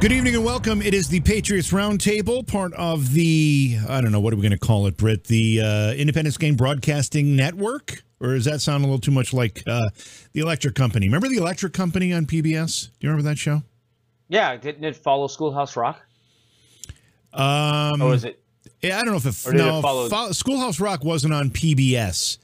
Good evening and welcome. It is the Patriot's Roundtable, part of the, I don't know, what are we going to call it, Britt? The Independence Game Broadcasting Network? Or does that sound a little too much like The Electric Company? Remember The Electric Company on PBS? Do you remember that show? Yeah. Didn't it follow Schoolhouse Rock? Or was it? Yeah, I don't know if it, no, it followed. Schoolhouse Rock wasn't on PBS.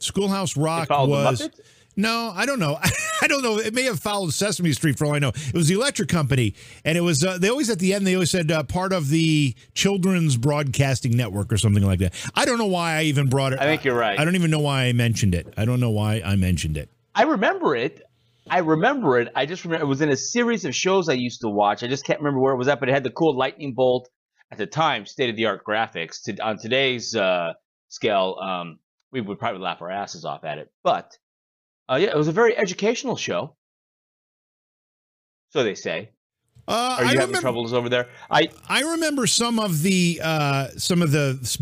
Schoolhouse Rock was... No, I don't know. I don't know. It may have followed Sesame Street for all I know. It was The Electric Company, and it was they always at the end they always said part of the Children's Broadcasting Network or something like that. I don't know why I even brought it. I think you're right. I don't even know why I mentioned it. I don't know why I mentioned it. I remember it. I remember it. I just remember it was in a series of shows I used to watch. I just can't remember where it was at, but it had the cool lightning bolt at the time, state-of-the-art graphics. On today's scale, we would probably laugh our asses off at it, but. Yeah, it was a very educational show. So they say. Are you having troubles over there? I remember some of the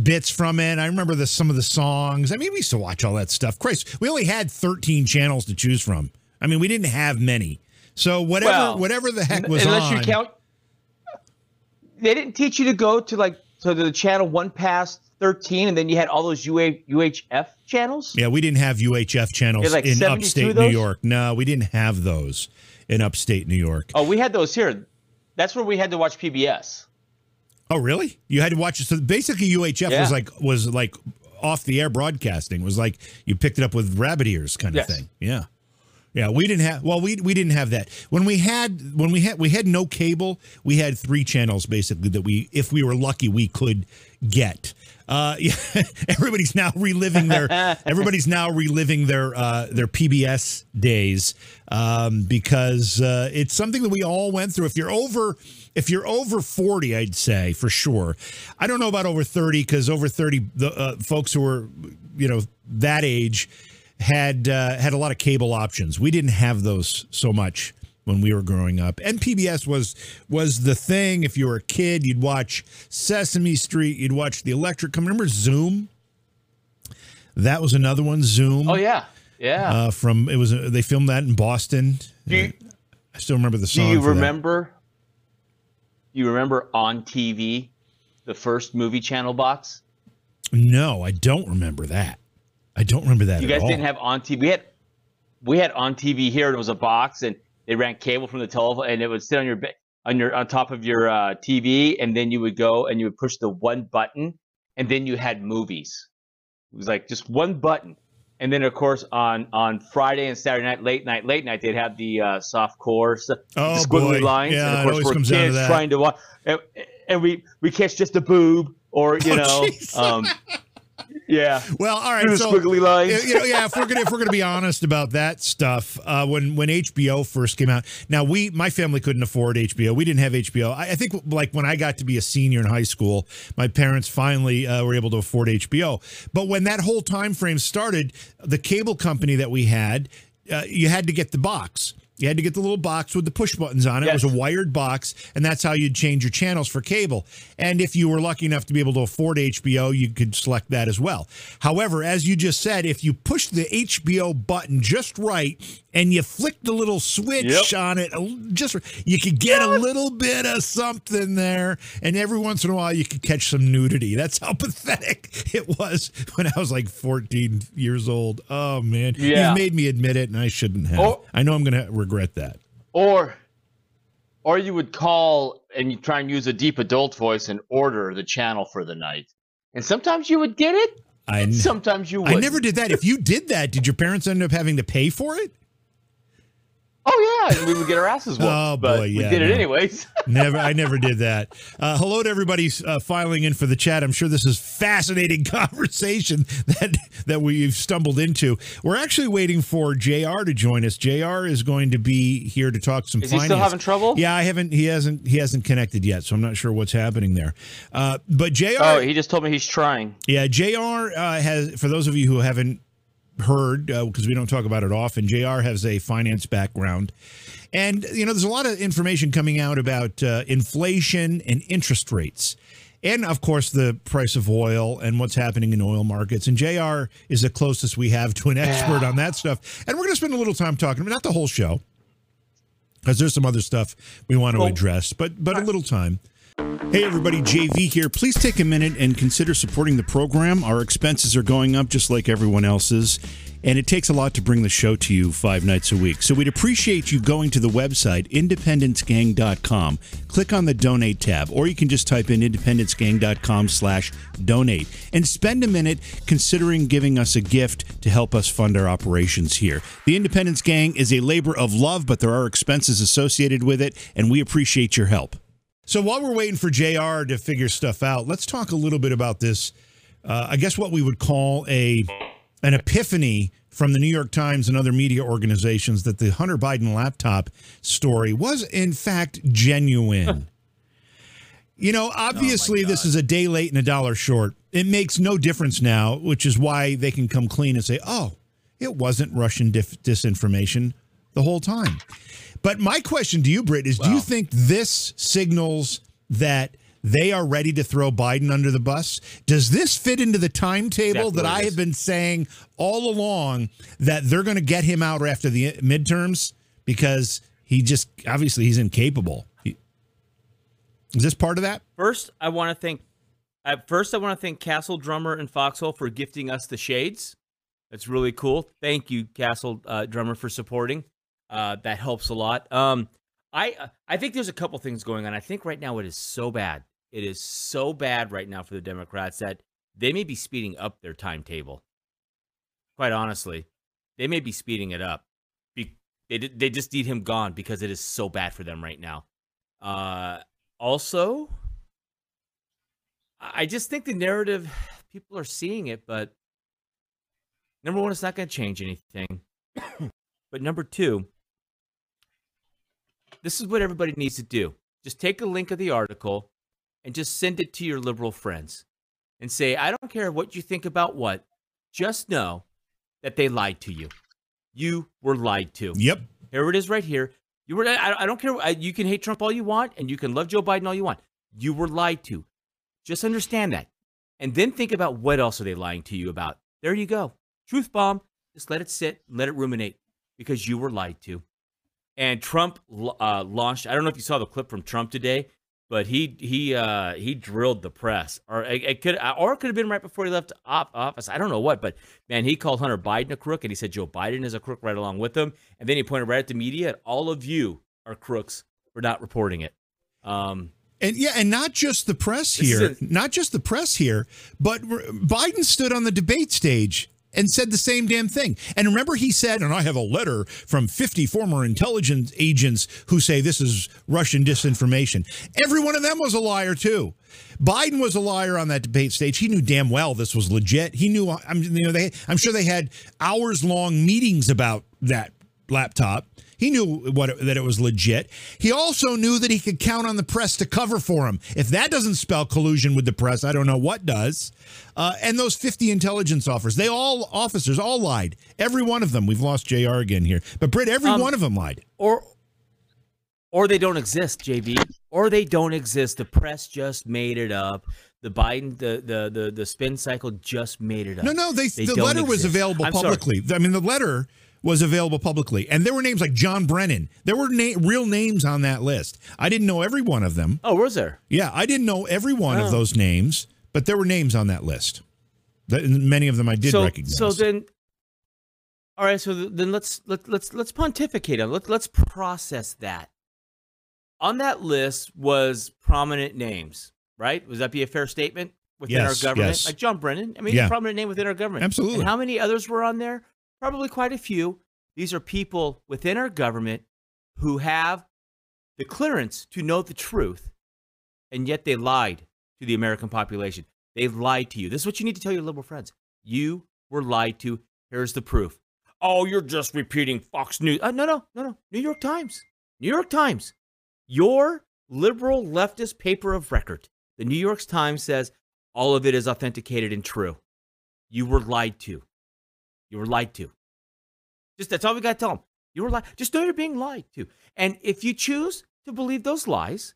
bits from it. I remember some of the songs. I mean, we used to watch all that stuff. Christ, we only had 13 channels to choose from. I mean, we didn't have many. So whatever, well, whatever the heck was unless on. Unless you count, they didn't teach you to go to like to the channel 1 past 13, and then you had all those UHF channels? Yeah, we didn't have UHF channels like in upstate New York. No, we didn't have those in upstate New York. Oh, we had those here. That's where we had to watch PBS. Oh, really? You had to watch it. So basically UHF yeah. was like off-the-air broadcasting. It was like you picked it up with rabbit ears kind of yes. thing. Yeah. Yeah, we didn't have well we didn't have that. When we had no cable, we had 3 channels basically that we if we were lucky we could get. Yeah, everybody's now reliving their their PBS days because it's something that we all went through. If you're over 40, I'd say for sure. I don't know about over 30 because over 30 the folks who were that age had a lot of cable options. We didn't have those so much when we were growing up. And PBS was the thing. If you were a kid, you'd watch Sesame Street, you'd watch The Electric Company. Remember Zoom? That was another one, Zoom. Oh yeah. Yeah. They filmed that in Boston. I still remember the song. Do you remember on TV the first movie channel box? No, I don't remember that. I don't remember that. You guys at all. Didn't have on TV. We had on TV here. It was a box, and they ran cable from the telephone, and it would sit on on top of your TV, and then you would go and you would push the one button, and then you had movies. It was like just one button, and then of course on Friday and Saturday night, late night, they'd have the soft core, the squiggly lines, yeah, and of course we're comes kids trying to watch, and we catch just a boob or yeah. Well, all right. So, squiggly lines. Yeah, if we're gonna be honest about that stuff, when HBO first came out, now my family couldn't afford HBO. We didn't have HBO. I think like when I got to be a senior in high school, my parents finally were able to afford HBO. But when that whole time frame started, the cable company that we had, you had to get the box. You had to get the little box with the push buttons on it. Yes. It was a wired box, and that's how you'd change your channels for cable. And if you were lucky enough to be able to afford HBO, you could select that as well. However, as you just said, if you push the HBO button just right and you flick the little switch yep. on it, just you could get a little bit of something there, and every once in a while you could catch some nudity. That's how pathetic it was when I was like 14 years old. Oh, man. Yeah. You made me admit it, and I shouldn't have. Oh. I know I'm going to regret that. Or you would call and you try and use a deep adult voice and order the channel for the night. And sometimes you would get it. Sometimes you would. I never did that. If you did that, did your parents end up having to pay for it? Oh, yeah, and we would get our asses whooped, but we did it anyways. I never did that. Hello to everybody filing in for the chat. I'm sure this is fascinating conversation that we've stumbled into. We're actually waiting for JR to join us. JR is going to be here to talk some finance. Is he still having trouble? Yeah, he hasn't connected yet, so I'm not sure what's happening there. But JR... Oh, he just told me he's trying. Yeah, JR has, for those of you who haven't heard, because we don't talk about it often, JR has a finance background, and you know there's a lot of information coming out about inflation and interest rates, and of course the price of oil and what's happening in oil markets, and JR is the closest we have to an expert on that stuff, and we're going to spend a little time talking, not the whole show, because there's some other stuff we want to address, but a little time. Hey everybody, JV here. Please take a minute and consider supporting the program. Our expenses are going up just like everyone else's, and it takes a lot to bring the show to you 5 nights a week. So we'd appreciate you going to the website, IndependenceGang.com. Click on the Donate tab, or you can just type in IndependenceGang.com/donate. And spend a minute considering giving us a gift to help us fund our operations here. The Independence Gang is a labor of love, but there are expenses associated with it, and we appreciate your help. So while we're waiting for JR to figure stuff out, let's talk a little bit about this, I guess what we would call an epiphany from the New York Times and other media organizations that the Hunter Biden laptop story was, in fact, genuine. You know, obviously, this is a day late and a dollar short. It makes no difference now, which is why they can come clean and say, oh, it wasn't Russian disinformation the whole time. But my question to you, Britt, is do you think this signals that they are ready to throw Biden under the bus? Does this fit into the timetable that I have been saying all along, that they're going to get him out after the midterms because he just obviously he's incapable? Is this part of that? First, I want to thank Castle Drummer and Foxhole for gifting us the shades. That's really cool. Thank you, Castle Drummer, for supporting. That helps a lot. I think there's a couple things going on. I think right now it is so bad. It is so bad right now for the Democrats that they may be speeding up their timetable. Quite honestly, they may be speeding it up. They just need him gone because it is so bad for them right now. Also, I just think the narrative, people are seeing it, but number one, it's not going to change anything. But number two, this is what everybody needs to do. Just take a link of the article and just send it to your liberal friends and say, I don't care what you think about what, just know that they lied to you. You were lied to. Yep. Here it is right here. You were. I don't care. You can hate Trump all you want and you can love Joe Biden all you want. You were lied to. Just understand that. And then think about what else are they lying to you about. There you go. Truth bomb. Just let it sit. Let it ruminate because you were lied to. And Trump launched, I don't know if you saw the clip from Trump today, but he drilled the press, or it could have been right before he left office. I don't know what, but man, he called Hunter Biden a crook, and he said Joe Biden is a crook right along with him. And then he pointed right at the media, and all of you are crooks for not reporting it. And yeah, and not just the press here, but Biden stood on the debate stage and said the same damn thing. And remember he said, and I have a letter from 50 former intelligence agents who say this is Russian disinformation. Every one of them was a liar, too. Biden was a liar on that debate stage. He knew damn well this was legit. He knew, I'm sure they had hours-long meetings about that laptop. He knew that it was legit. He also knew that he could count on the press to cover for him. If that doesn't spell collusion with the press, I don't know what does. And those 50 intelligence officers, all lied. Every one of them. We've lost JR again here. But Britt, every one of them lied. Or they don't exist, JV. Or they don't exist. The press just made it up. The Biden, the spin cycle just made it up. No, the letter was available publicly. I mean, the letter was available publicly. And there were names like John Brennan. There were real names on that list. I didn't know every one of them. Oh, was there? Yeah, I didn't know every one of those names, but there were names on that list. Many of them I did recognize. So then, all right, so then let's pontificate on. Let's process that. On that list was prominent names, right? Would that be a fair statement? within our government, like John Brennan. I mean, he's a prominent name within our government. Absolutely. And how many others were on there? Probably quite a few. These are people within our government who have the clearance to know the truth, and yet they lied to the American population. They lied to you. This is what you need to tell your liberal friends. You were lied to. Here's the proof. Oh, you're just repeating Fox News. No. New York Times. New York Times. Your liberal leftist paper of record. The New York Times says all of it is authenticated and true. You were lied to. You were lied to. Just that's all we got to tell them. You were lied. Just know you're being lied to. And if you choose to believe those lies,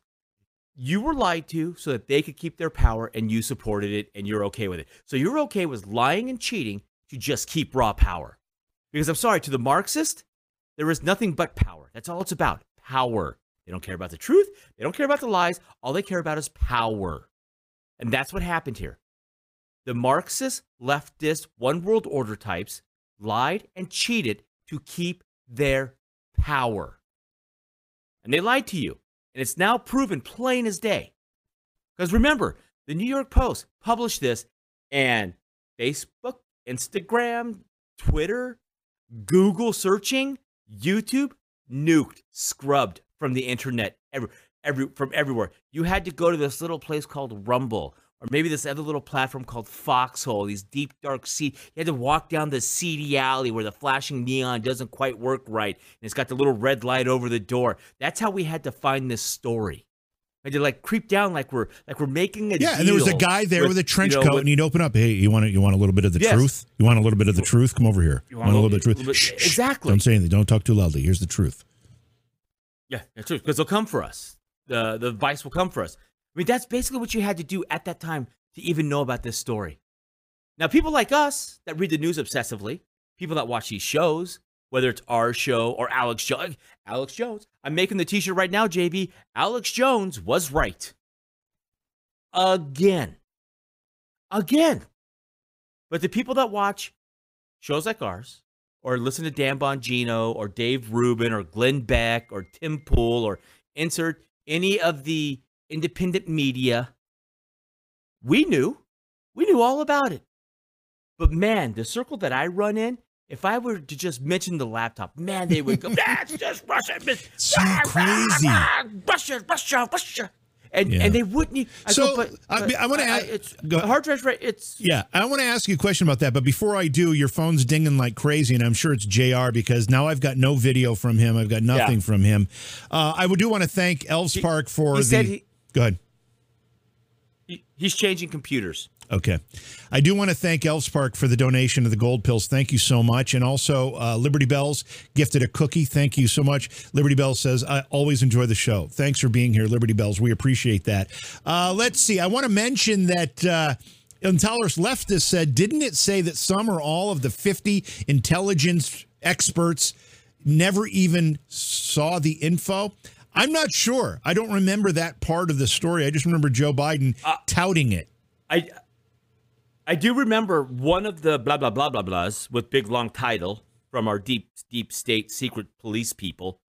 you were lied to so that they could keep their power, and you supported it, and you're okay with it. So you're okay with lying and cheating to just keep raw power. Because I'm sorry, to the Marxist, there is nothing but power. That's all it's about, power. They don't care about the truth. They don't care about the lies. All they care about is power. And that's what happened here. The Marxist, leftist, one world order types lied and cheated to keep their power. And they lied to you. And it's now proven plain as day. Because remember, the New York Post published this, and Facebook, Instagram, Twitter, Google searching, YouTube, nuked, scrubbed from the internet, from everywhere. You had to go to this little place called Rumble, or maybe this other little platform called Foxhole, these deep, dark seats. You had to walk down the seedy alley where the flashing neon doesn't quite work right, and it's got the little red light over the door. That's how we had to find this story. I had to, like, creep down like we're making a deal. Yeah, and there was a guy there with a trench coat, and he'd open up, hey, you want a little bit of the truth? You want a little bit of the truth? Come over here. You want a little bit of the truth? Shh, exactly. Don't say anything. Don't talk too loudly. Here's the truth. Yeah, that's true, because they'll come for us. The vice will come for us. I mean, that's basically what you had to do at that time to even know about this story. Now, people like us that read the news obsessively, people that watch these shows, whether it's our show or Alex Jones. I'm making the t-shirt right now, JB. Alex Jones was right. Again. But the people that watch shows like ours, or listen to Dan Bongino or Dave Rubin or Glenn Beck or Tim Pool or insert any of the independent media, we knew all about it. But man, the circle that I run in, if I were to just mention the laptop, man, they would go, that's just Russia. So crazy. Russia. And they wouldn't. I want to ask you a question about that. But before I do, your phone's dinging like crazy, and I'm sure it's JR, because now I've got no video from him. I've got nothing from him. I do want to thank Elves Park for Go ahead. He's changing computers. Okay. I do want to thank Elves Park for the donation of the gold pills. Thank you so much. And also Liberty Bells gifted a cookie. Thank you so much. Liberty Bells says, I always enjoy the show. Thanks for being here, Liberty Bells. We appreciate that. Let's see. I want to mention that Intolerance Leftist said, didn't it say that some or all of the 50 intelligence experts never even saw the info? I'm not sure. I don't remember that part of the story. I just remember Joe Biden touting it. I do remember one of the blah, blah, blah, blah, blahs with big, long title from our deep, deep state secret police people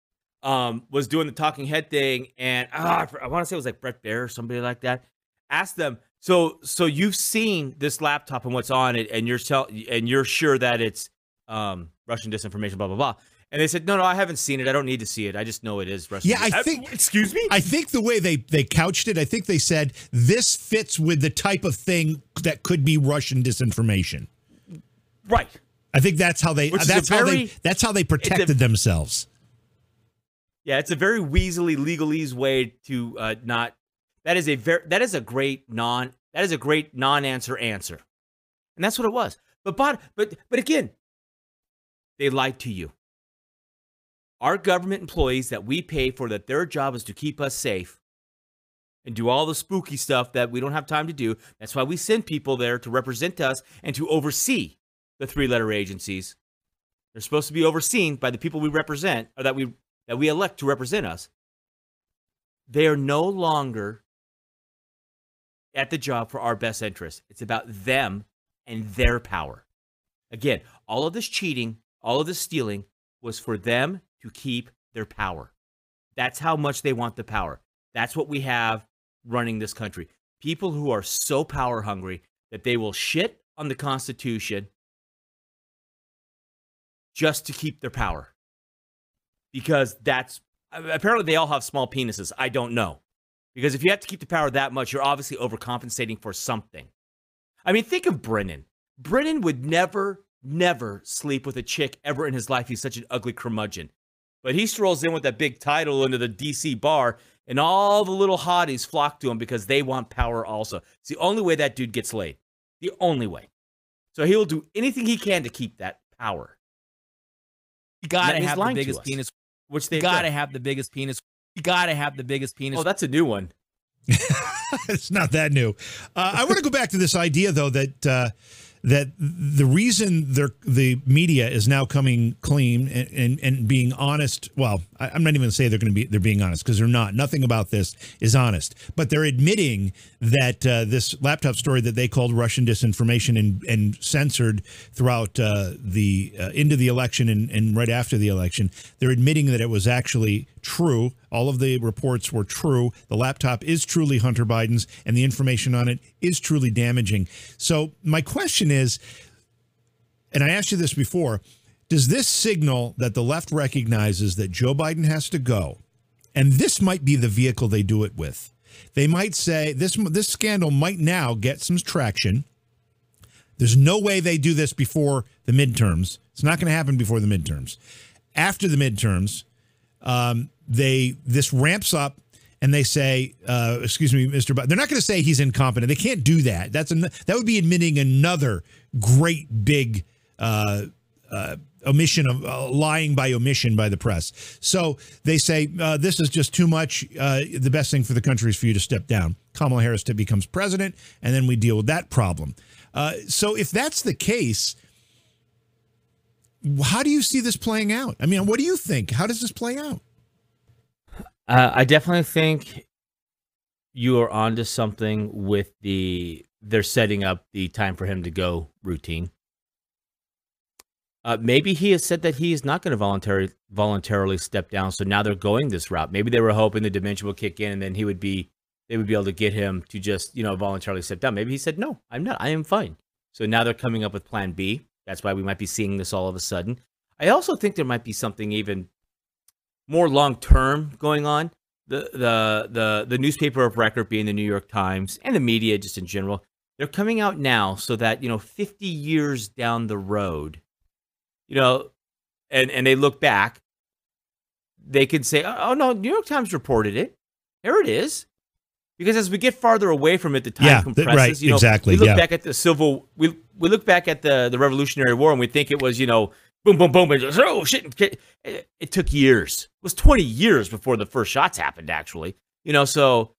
was doing the talking head thing. And I want to say it was like Brett Baer or somebody like that. Asked them, so you've seen this laptop and what's on it, and you're sure that it's Russian disinformation, blah, blah, blah. And they said, no, I haven't seen it. I don't need to see it. I just know it is Russian. Yeah, excuse me? I think the way they couched it, I think they said, this fits with the type of thing that could be Russian disinformation. Right. I think that's how they, that's how they protected themselves. Yeah, it's a very weaselly legalese way to not, that is a great non-answer. And that's what it was. But again, they lied to you. Our government employees that we pay for, that their job is to keep us safe and do all the spooky stuff that we don't have time to do. That's why we send people there to represent us and to oversee the three-letter agencies. They're supposed to be overseen by the people we represent, or that we elect to represent us. They are no longer at the job for our best interest. It's about them and their power. Again, all of this cheating, all of this stealing was for them to keep their power. That's how much they want the power. That's what we have running this country. people who are so power hungry that they will shit on the Constitution just to keep their power. Because that's, apparently they all have small penises. I don't know. Because if you have to keep the power that much, you're obviously overcompensating for something. I mean, think of Brennan. Brennan would never sleep with a chick ever in his life. He's such an ugly curmudgeon. But he strolls in with that big title into the DC bar, and all the little hotties flock to him because they want power also. It's the only way that dude gets laid. The only way. So he'll do anything he can to keep that power. You gotta have the biggest penis. Which they gotta have the biggest penis. You gotta have the biggest penis. Oh, that's a new one. It's not that new. I want to go back to this idea, though, that that the reason the media is now coming clean and being honest. Well, I'm not even going to say they're being honest, because they're not. Nothing about this is honest. But they're admitting that this laptop story that they called Russian disinformation and censored throughout the into the election and right after the election, they're admitting that it was actually true. All of the reports were true. The laptop is truly Hunter Biden's, and the information on it is truly damaging. So my question is, and I asked you this before, does this signal that the left recognizes that Joe Biden has to go? And this might be the vehicle they do it with. They might say this scandal might now get some traction. There's no way they do this before the midterms. It's not going to happen before the midterms. After the midterms, this ramps up, and they say, excuse me, Mr. Biden. They're not going to say he's incompetent. They can't do that. That would be admitting another great big omission of lying by omission by the press. So they say, this is just too much. The best thing for the country is for you to step down. Kamala Harris becomes president, and then we deal with that problem. So if that's the case, how do you see this playing out? I mean, what do you think? How does this play out? I definitely think you are onto something with they're setting up the time for him to go routine. Maybe he has said that he is not going to voluntarily step down. So now they're going this route. Maybe they were hoping the dementia will kick in, and then they would be able to get him to just, voluntarily step down. Maybe he said, no, I'm not. I am fine. So now they're coming up with plan B. That's why we might be seeing this all of a sudden. I also think there might be something even more long-term going on. The newspaper of record being the New York Times and the media just in general, they're coming out now so that, 50 years down the road, and they look back, they can say, oh no, New York Times reported it. Here it is. Because as we get farther away from it, the time compresses. Right, exactly. We look back at the we look back at the Revolutionary War, and we think it was, boom, boom, boom. Just, oh, shit. It took years. It was 20 years before the first shots happened, actually. So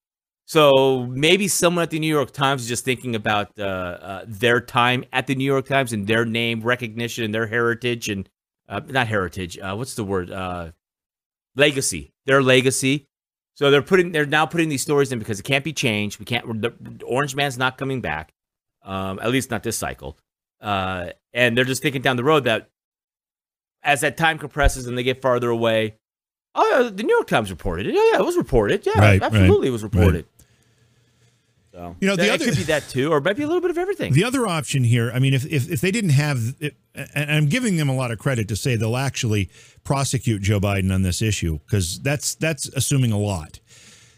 maybe someone at the New York Times is just thinking about their time at the New York Times and their name recognition and their heritage and not heritage. What's the word? Legacy. Their legacy. So they're now putting these stories in because it can't be changed. We can't. The Orange Man's not coming back, at least not this cycle. And they're just thinking down the road that, as that time compresses and they get farther away, oh, the New York Times reported it. Yeah, it was reported. Yeah, right, absolutely, right, it was reported. Right. So it could be that too, or maybe a little bit of everything. The other option here, I mean, if they didn't have, and I'm giving them a lot of credit to say they'll actually prosecute Joe Biden on this issue, because that's assuming a lot.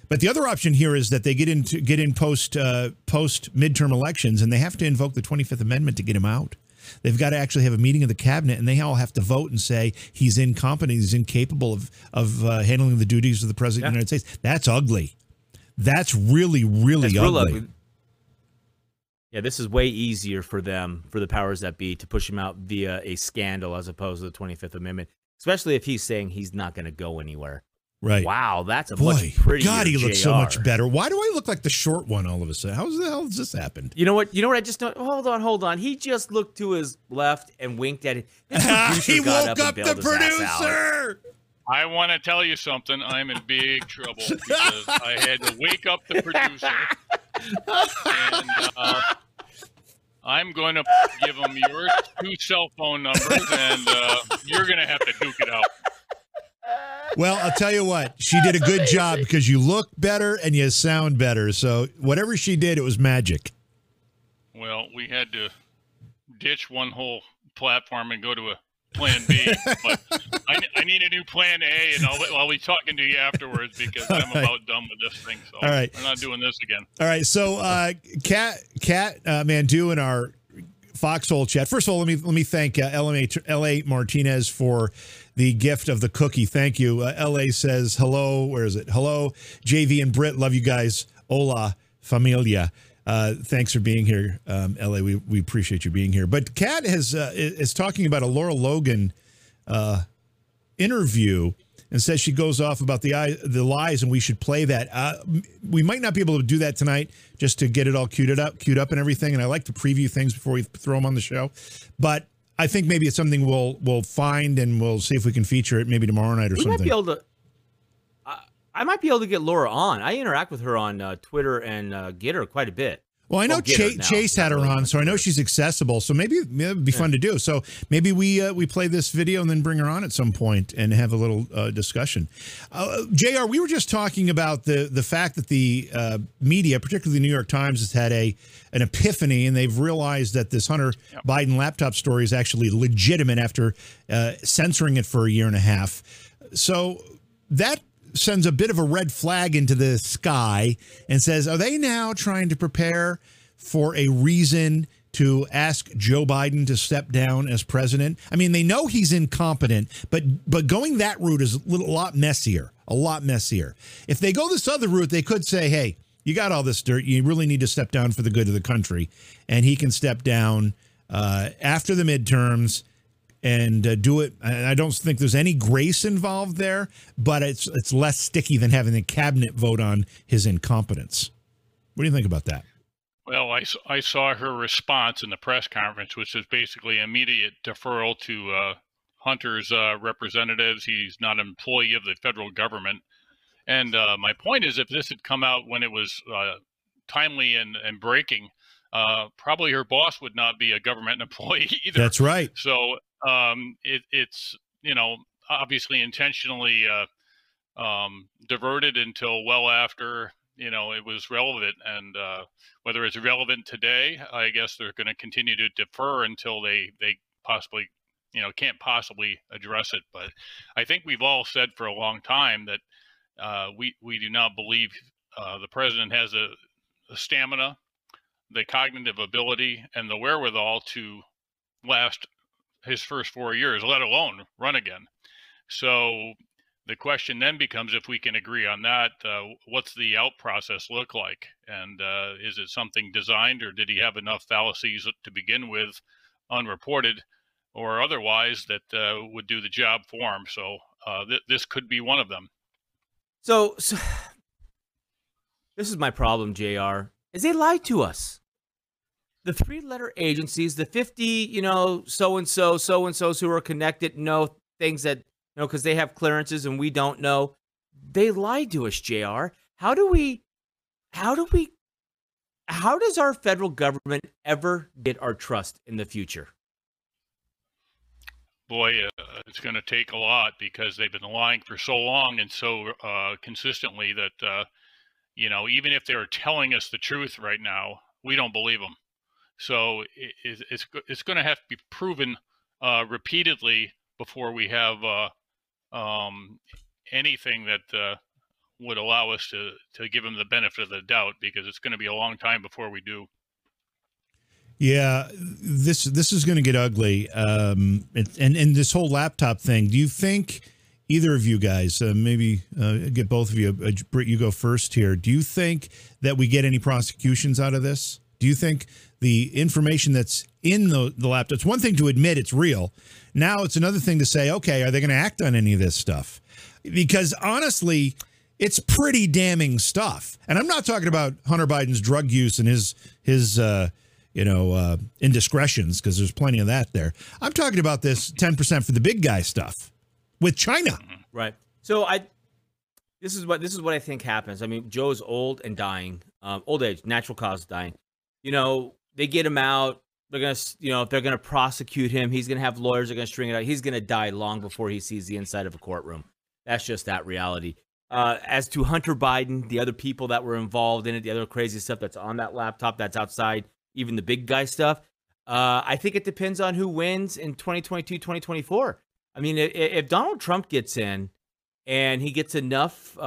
But the other option here is that they get in post midterm elections, and they have to invoke the 25th Amendment to get him out. They've got to actually have a meeting of the cabinet, and they all have to vote and say he's incompetent, he's incapable of handling the duties of the president of the United States. That's ugly. That's really, really ugly. Yeah, this is way easier for them, for the powers that be, to push him out via a scandal as opposed to the 25th Amendment, especially if he's saying he's not going to go anywhere. Right. Wow, that's a much prettier God, he looks JR. So much better. Why do I look like the short one all of a sudden? How the hell has this happened? You know what? I just don't. Hold on. He just looked to his left and winked at it. He woke up the producer. I want to tell you something. I'm in big trouble because I had to wake up the producer. And I'm going to give him your 2 cell phone numbers, and you're going to have to duke it out. Well, I'll tell you what. She did a good job because you look better and you sound better. So whatever she did, it was magic. Well, we had to ditch one whole platform and go to a plan B. But I need a new plan A, and I'll be talking to you afterwards because I'm about done with this thing. So we're not doing this again. All right. So Kat Mandu in our Foxhole chat. First of all, let me thank LA Martinez for the gift of the cookie. Thank you. LA says hello. Where is it? Hello, JV and Britt. Love you guys. Hola, familia. Thanks for being here, LA. We appreciate you being here. But Kat is talking about a Lara Logan interview and says she goes off about the lies, and we should play that. We might not be able to do that tonight just to get it all queued up and everything. And I like to preview things before we throw them on the show. But I think maybe it's something we'll find, and we'll see if we can feature it maybe tomorrow night or something. I might be able to get Laura on. I interact with her on Twitter and get her quite a bit. Well, I know Chase had her on, so I know she's accessible. So maybe it'd be fun to do. So maybe we play this video and then bring her on at some point and have a little discussion. JR, we were just talking about the fact that the media, particularly the New York Times, has had an epiphany, and they've realized that this Hunter Biden laptop story is actually legitimate after censoring it for a year and a half. So that sends a bit of a red flag into the sky and says, are they now trying to prepare for a reason to ask Joe Biden to step down as president? I mean, they know he's incompetent, but going that route is a lot messier. If they go this other route, they could say, hey, you got all this dirt. You really need to step down for the good of the country. And he can step down after the midterms and do it. I don't think there's any grace involved there, but it's less sticky than having the cabinet vote on his incompetence. What do you think about that? Well, I saw her response in the press conference, which is basically immediate deferral to Hunter's representatives. He's not an employee of the federal government. And my point is, if this had come out when it was timely and breaking, probably her boss would not be a government employee either. That's right. So it's, you know, obviously intentionally diverted until well after, you know, it was relevant. And whether it's relevant today, I guess they're going to continue to defer until they possibly, you know, can't possibly address it. But I think we've all said for a long time that we do not believe the president has a stamina, the cognitive ability, and the wherewithal to last his first 4 years, let alone run again. So the question then becomes, if we can agree on that, what's the out process look like? And is it something designed, or did he have enough fallacies to begin with, unreported or otherwise, that would do the job for him? So this could be one of them. So this is my problem, JR, is they lied to us. The three-letter agencies, the 50, you know, so-and-so's who are connected, know things that, you know, because they have clearances and we don't know. They lied to us, JR. How does our federal government ever get our trust in the future? Boy, it's going to take a lot, because they've been lying for so long and so consistently that, you know, even if they're telling us the truth right now, we don't believe them. So it's going to have to be proven repeatedly before we have anything that would allow us to give them the benefit of the doubt, because it's going to be a long time before we do. Yeah, this is going to get ugly. And this whole laptop thing, do you think either of you guys, maybe get both of you, Britt, you go first here. Do you think that we get any prosecutions out of this? Do you think the information that's in the laptop, it's one thing to admit it's real. Now it's another thing to say, okay, are they going to act on any of this stuff? Because honestly, it's pretty damning stuff. And I'm not talking about Hunter Biden's drug use and his indiscretions, because there's plenty of that there. I'm talking about this 10% for the big guy stuff with China. Right. So this is what I think happens. I mean, Joe's old and dying, old age, natural cause dying. You know, they get him out. They're going to, you know, if they're going to prosecute him, he's going to have lawyers. They're going to string it out. He's going to die long before he sees the inside of a courtroom. That's just that reality. As to Hunter Biden, the other people that were involved in it, the other crazy stuff that's on that laptop that's outside, even the big guy stuff, I think it depends on who wins in 2022, 2024. I mean, if Donald Trump gets in and he gets enough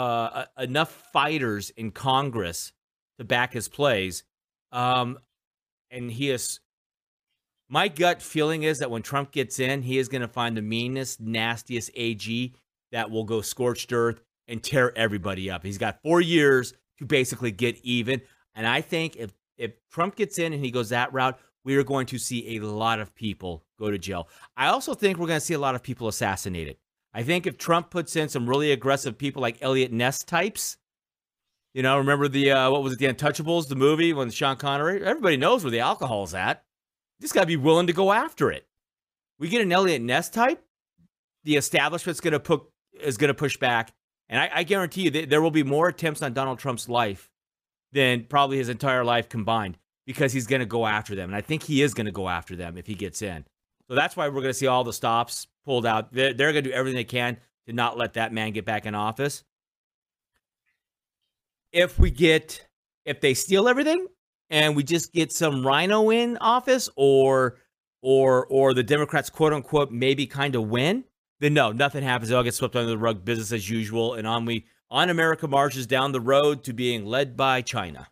fighters in Congress to back his plays, and he is, my gut feeling is that when Trump gets in, he is going to find the meanest, nastiest AG that will go scorched earth and tear everybody up. He's got 4 years to basically get even. And I think if Trump gets in and he goes that route, we are going to see a lot of people go to jail. I also think we're going to see a lot of people assassinated. I think if Trump puts in some really aggressive people like Elliot Ness types, you know, remember the, what was it, The Untouchables, the movie, when Sean Connery? Everybody knows where the alcohol's at. You just got to be willing to go after it. We get an Elliot Ness type, the establishment's going to push back. And I guarantee you that there will be more attempts on Donald Trump's life than probably his entire life combined, because he's going to go after them. And I think he is going to go after them if he gets in. So that's why we're going to see all the stops pulled out. They're going to do everything they can to not let that man get back in office. If they steal everything and we just get some rhino in office, or the Democrats, quote unquote, maybe kind of win, then no, nothing happens. They all get swept under the rug, business as usual. And on America marches down the road to being led by China.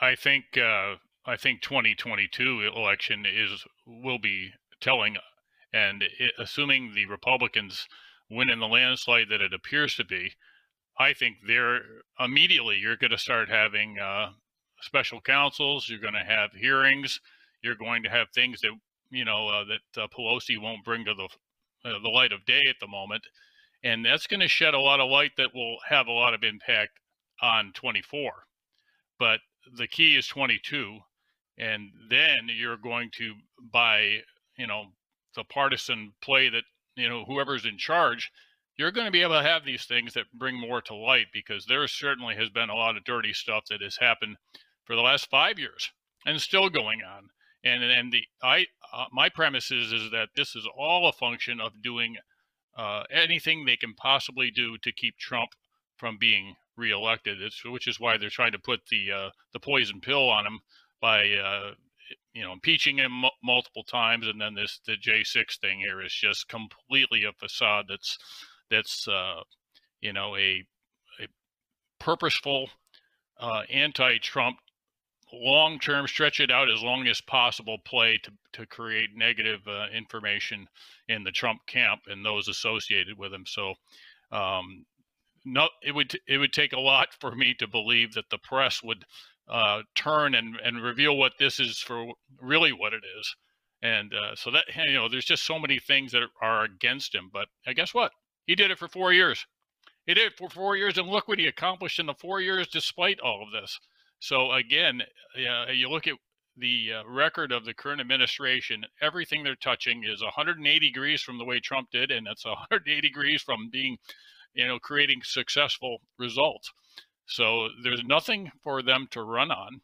I think 2022 election will be telling, and assuming the Republicans win in the landslide that it appears to be, I think immediately you're going to start having special counsels. You're going to have hearings. You're going to have things that that Pelosi won't bring to the light of day at the moment, and that's going to shed a lot of light that will have a lot of impact on 24. But the key is 22, and then you're going to buy, the partisan play that, whoever's in charge, you're going to be able to have these things that bring more to light, because there certainly has been a lot of dirty stuff that has happened for the last 5 years and still going on. And my premise is that this is all a function of doing anything they can possibly do to keep Trump from being reelected, which is why they're trying to put the poison pill on him by impeaching him multiple times, and then the J6 thing here is just completely a facade that's a purposeful anti-Trump long-term, stretch it out as long as possible play to create negative information in the Trump camp and those associated with him. So no, it would take a lot for me to believe that the press would turn and reveal what this is for, really what it is. And so that, there's just so many things that are against him. But guess what? He did it for 4 years. He did it for 4 years, and look what he accomplished in the 4 years despite all of this. So again, you look at the record of the current administration, everything they're touching is 180 degrees from the way Trump did, and it's 180 degrees from being, creating successful results. So there's nothing for them to run on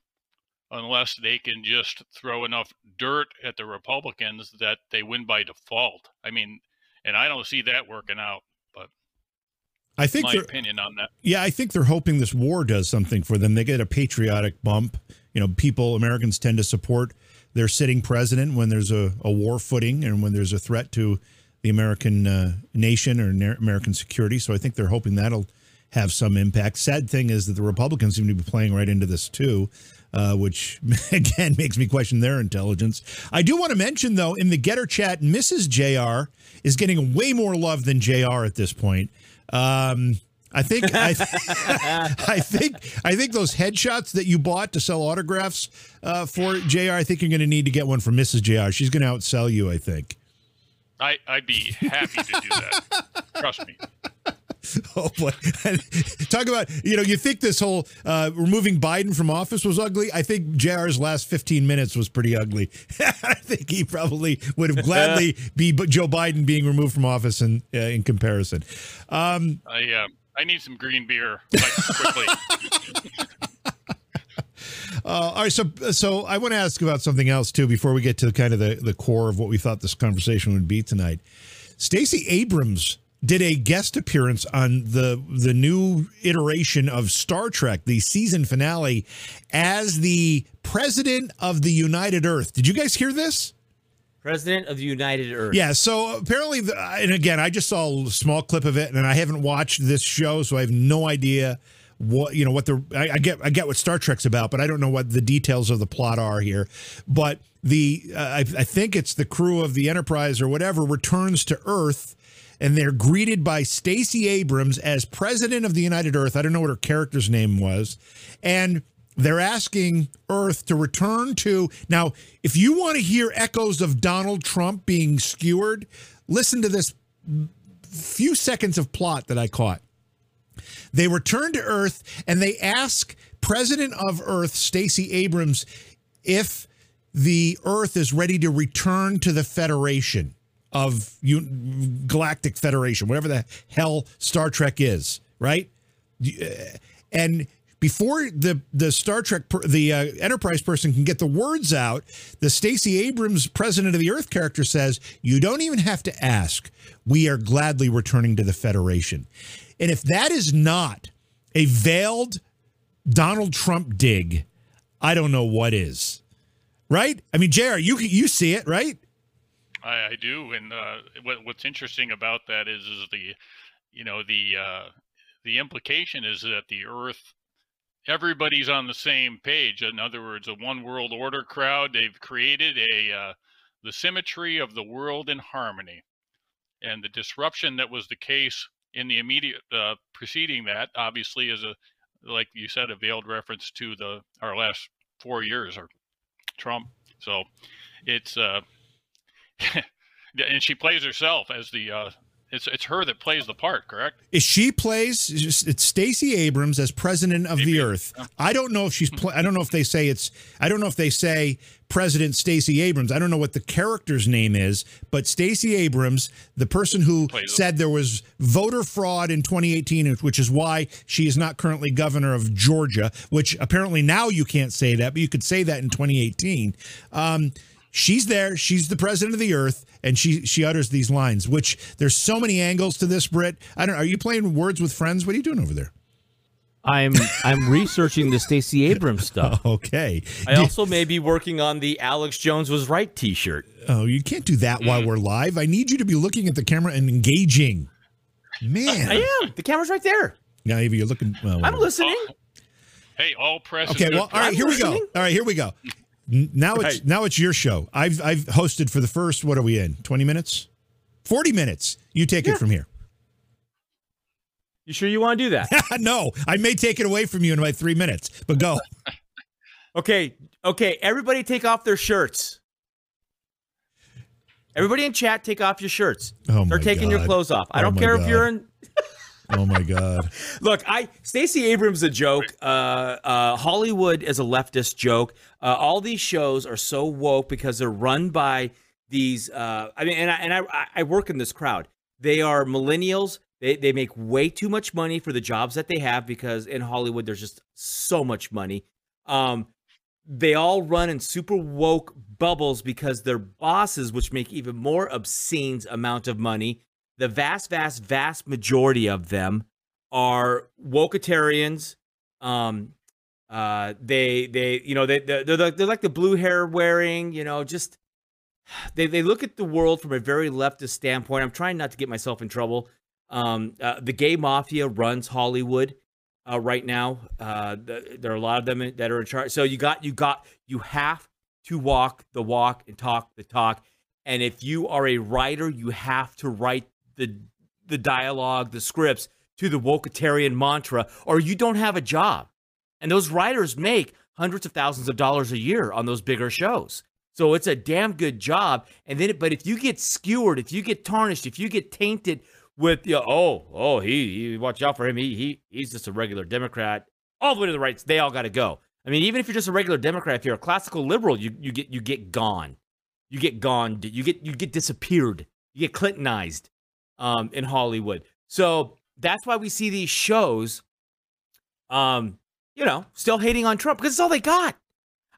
unless they can just throw enough dirt at the Republicans that they win by default. I mean, and I don't see that working out. I think my opinion on that. Yeah, I think they're hoping this war does something for them. They get a patriotic bump. Americans tend to support their sitting president when there's a war footing and when there's a threat to the American nation or American security. So I think they're hoping that'll have some impact. Sad thing is that the Republicans seem to be playing right into this too, which again makes me question their intelligence. I do want to mention though, in the Getter chat, Mrs. JR is getting way more love than JR at this point. I think those headshots that you bought to sell autographs for JR, I think you're going to need to get one from Mrs. JR. She's going to outsell you, I think. I'd be happy to do that. Trust me. Oh boy! Talk about you think this whole removing Biden from office was ugly. I think JR's last 15 minutes was pretty ugly. I think he probably would have gladly be Joe Biden being removed from office in comparison. I need some green beer quickly. All right, so I want to ask about something else too before we get to kind of the core of what we thought this conversation would be tonight. Stacey Abrams did a guest appearance on the new iteration of Star Trek, the season finale, as the president of the United Earth. Did you guys hear this? President of the United Earth. Yeah, so apparently, and again, I just saw a small clip of it, and I haven't watched this show, so I have no idea what, you know, what the, I get what Star Trek's about, but I don't know what the details of the plot are here. But the, I think it's the crew of the Enterprise or whatever returns to Earth, and they're greeted by Stacey Abrams as president of the United Earth. I don't know what her character's name was. And they're asking Earth to return to... Now, if you want to hear echoes of Donald Trump being skewered, listen to this few seconds of plot that I caught. They return to Earth, and they ask President of Earth, Stacey Abrams, if the Earth is ready to return to the Federation of Galactic Federation, whatever the hell Star Trek is, right? And... before the Star Trek, the Enterprise person can get the words out, the Stacey Abrams, president of the Earth character, says, "You don't even have to ask. We are gladly returning to the Federation." And if that is not a veiled Donald Trump dig, I don't know what is. Right? I mean, JR, you see it, right? I do. And what's interesting about that is the, you know, the implication is that the Earth, everybody's on the same page. In other words, a one world order crowd, they've created a the symmetry of the world in harmony. And the disruption that was the case in the immediate preceding that, obviously, is, a like you said, a veiled reference to the our last 4 years or Trump. So it's and she plays herself as the It's her that plays the part, correct? She plays, it's Stacey Abrams as president of the Earth. I don't know if she's, I don't know if they say it's, I don't know if they say President Stacey Abrams. I don't know what the character's name is, but Stacey Abrams, the person who said there was voter fraud in 2018, which is why she is not currently governor of Georgia, which apparently now you can't say that, but you could say that in 2018. She's there. She's the president of the Earth, and she utters these lines. Which there's so many angles to this, Britt. I don't know. Are you playing Words with Friends? What are you doing over there? I'm researching the Stacey Abrams stuff. Okay. I also may be working on the Alex Jones was right T-shirt. Oh, you can't do that while we're live. I need you to be looking at the camera and engaging. Man, I am. The camera's right there. Now, Eva, you're looking. Well, I'm listening. Hey, all press. Okay. Well, all right. Here we go. All right. Here we go. Now right. Now it's your show. I've hosted for the first, what are we in, 20 minutes? 40 minutes. You take it from here. You sure you want to do that? No, I may take it away from you in about 3 minutes, but go. Okay, everybody take off their shirts. Everybody in chat, take off your shirts. Oh, my God. They're taking your clothes off. I don't care if you're in... Oh, my God. Look, Stacey Abrams is a joke. Hollywood is a leftist joke. All these shows are so woke because they're run by these. I work in this crowd. They are millennials. They make way too much money for the jobs that they have because in Hollywood, there's just so much money. They all run in super woke bubbles because their bosses, which make even more obscene amount of money, the vast, vast, vast majority of them are wokeitarians. They're like the blue hair wearing, you know, just they look at the world from a very leftist standpoint. I'm trying not to get myself in trouble. The gay mafia runs Hollywood right now. There are a lot of them that are in charge. So you have to walk the walk and talk the talk. And if you are a writer, you have to write the dialogue, the scripts to the wokeitarian mantra, or you don't have a job. And those writers make hundreds of thousands of dollars a year on those bigger shows. So it's a damn good job. And then, but if you get skewered, if you get tarnished, if you get tainted with, you know, he watch out for him. He's just a regular Democrat. All the way to the right, they all got to go. I mean, even if you're just a regular Democrat, if you're a classical liberal, you get gone. You get gone. You get disappeared. You get Clintonized. In Hollywood. So that's why we see these shows, you know, still hating on Trump because it's all they got.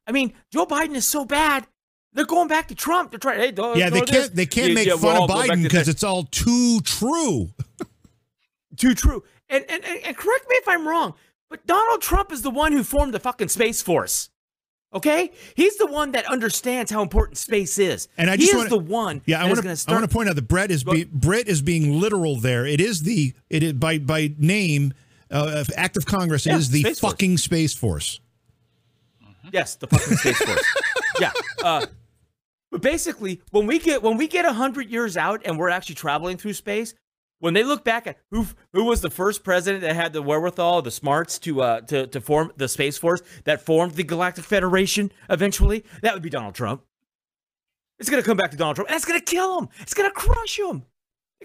I mean, Joe Biden is so bad. They're going back to Trump. They're trying. Hey, they can't make fun of Biden because it's all too true. too true. And correct me if I'm wrong, but Donald Trump is the one who formed the fucking Space Force. Okay? He's the one that understands how important space is. And I just I want to point out that Brett is being literal there. It is the by name act of Congress, it is the fucking Space Force. Yes, the fucking Space Force. Yeah. But basically, when we get 100 years out and we're actually traveling through space, when they look back at who was the first president that had the wherewithal, the smarts to form the Space Force that formed the Galactic Federation eventually, that would be Donald Trump. It's going to come back to Donald Trump. That's going to kill him. It's going to crush him.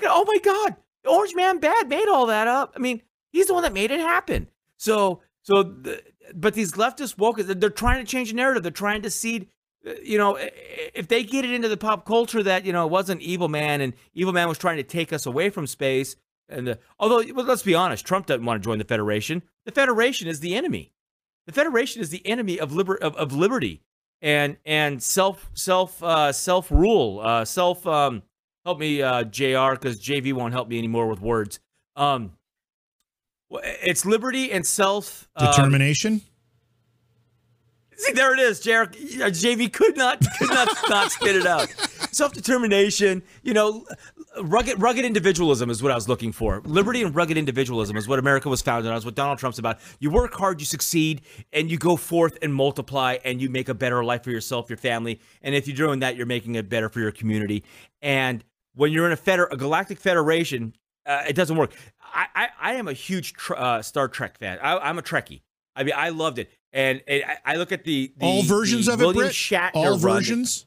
Oh, my God. The Orange Man Bad made all that up. I mean, he's the one that made it happen. But these leftist woke, they're trying to change the narrative. They're trying to seed, you know, if they get it into the pop culture that, you know, it wasn't Evil Man and Evil Man was trying to take us away from space. And although, let's be honest, Trump doesn't want to join the Federation. The Federation is the enemy. The Federation is the enemy of liberty and self-rule. Help me, JR, because JV won't help me anymore with words. It's liberty and self determination. See, there it is, JR. JV could not spit it out. Self determination, you know, rugged individualism is what I was looking for. Liberty and rugged individualism is what America was founded on. Is what Donald Trump's about. You work hard, you succeed, and you go forth and multiply, and you make a better life for yourself, your family, and if you're doing that, you're making it better for your community. And when you're in a galactic federation, it doesn't work. I am a huge Star Trek fan. I'm a Trekkie. I mean, I loved it. And I look at the all versions of William Shatner all versions?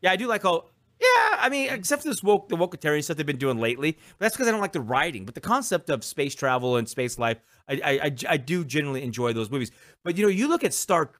Yeah, I do like all. Yeah, I mean, except for this the wokeitarian stuff they've been doing lately. But that's because I don't like the writing. But the concept of space travel and space life, I do generally enjoy those movies. But, you know, you look at Star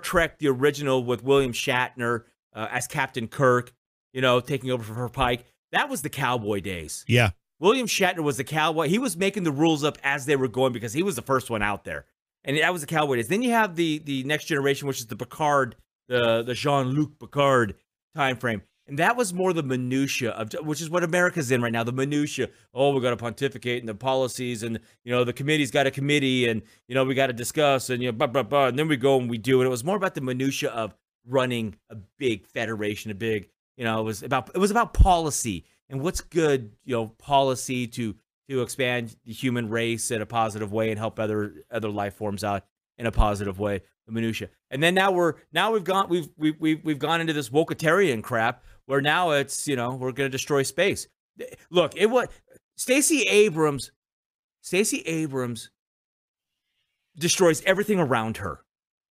Trek, the original with William Shatner as Captain Kirk, you know, taking over for Pike. That was the cowboy days. Yeah. William Shatner was the cowboy. He was making the rules up as they were going because he was the first one out there. And that was the cowboy days. Then you have the next generation, which is the Picard, the Jean-Luc Picard time frame. And that was more the minutia of, which is what America's in right now, the minutia. Oh, we got to pontificate and the policies and, you know, the committee's got a committee and, you know, we got to discuss and, you know, blah, blah, blah. And then we go and we do it. It was more about the minutia of running a big federation, a big, you know, it was about policy. And what's good, you know, policy to expand the human race in a positive way and help other life forms out in a positive way, the minutia. And then now we've gone into this wokeitarian crap where now it's, you know, we're going to destroy space. Look, it was Stacey Abrams destroys everything around her.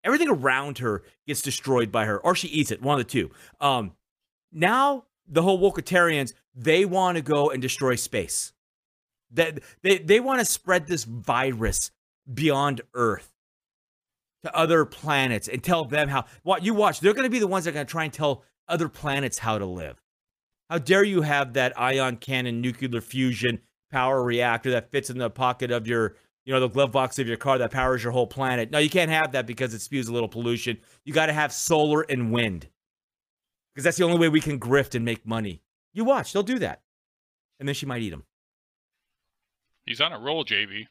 Everything around her gets destroyed by her, or she eats it. One of the two. Now. The whole wokeitarians, they want to go and destroy space. They want to spread this virus beyond Earth to other planets and tell them how. What you watch, they're going to be the ones that are going to try and tell other planets how to live. How dare you have that ion cannon nuclear fusion power reactor that fits in the pocket of your, you know, the glove box of your car that powers your whole planet? No, you can't have that because it spews a little pollution. You got to have solar and wind. Because that's the only way we can grift and make money. You watch, they'll do that. And then she might eat him. He's on a roll, JV.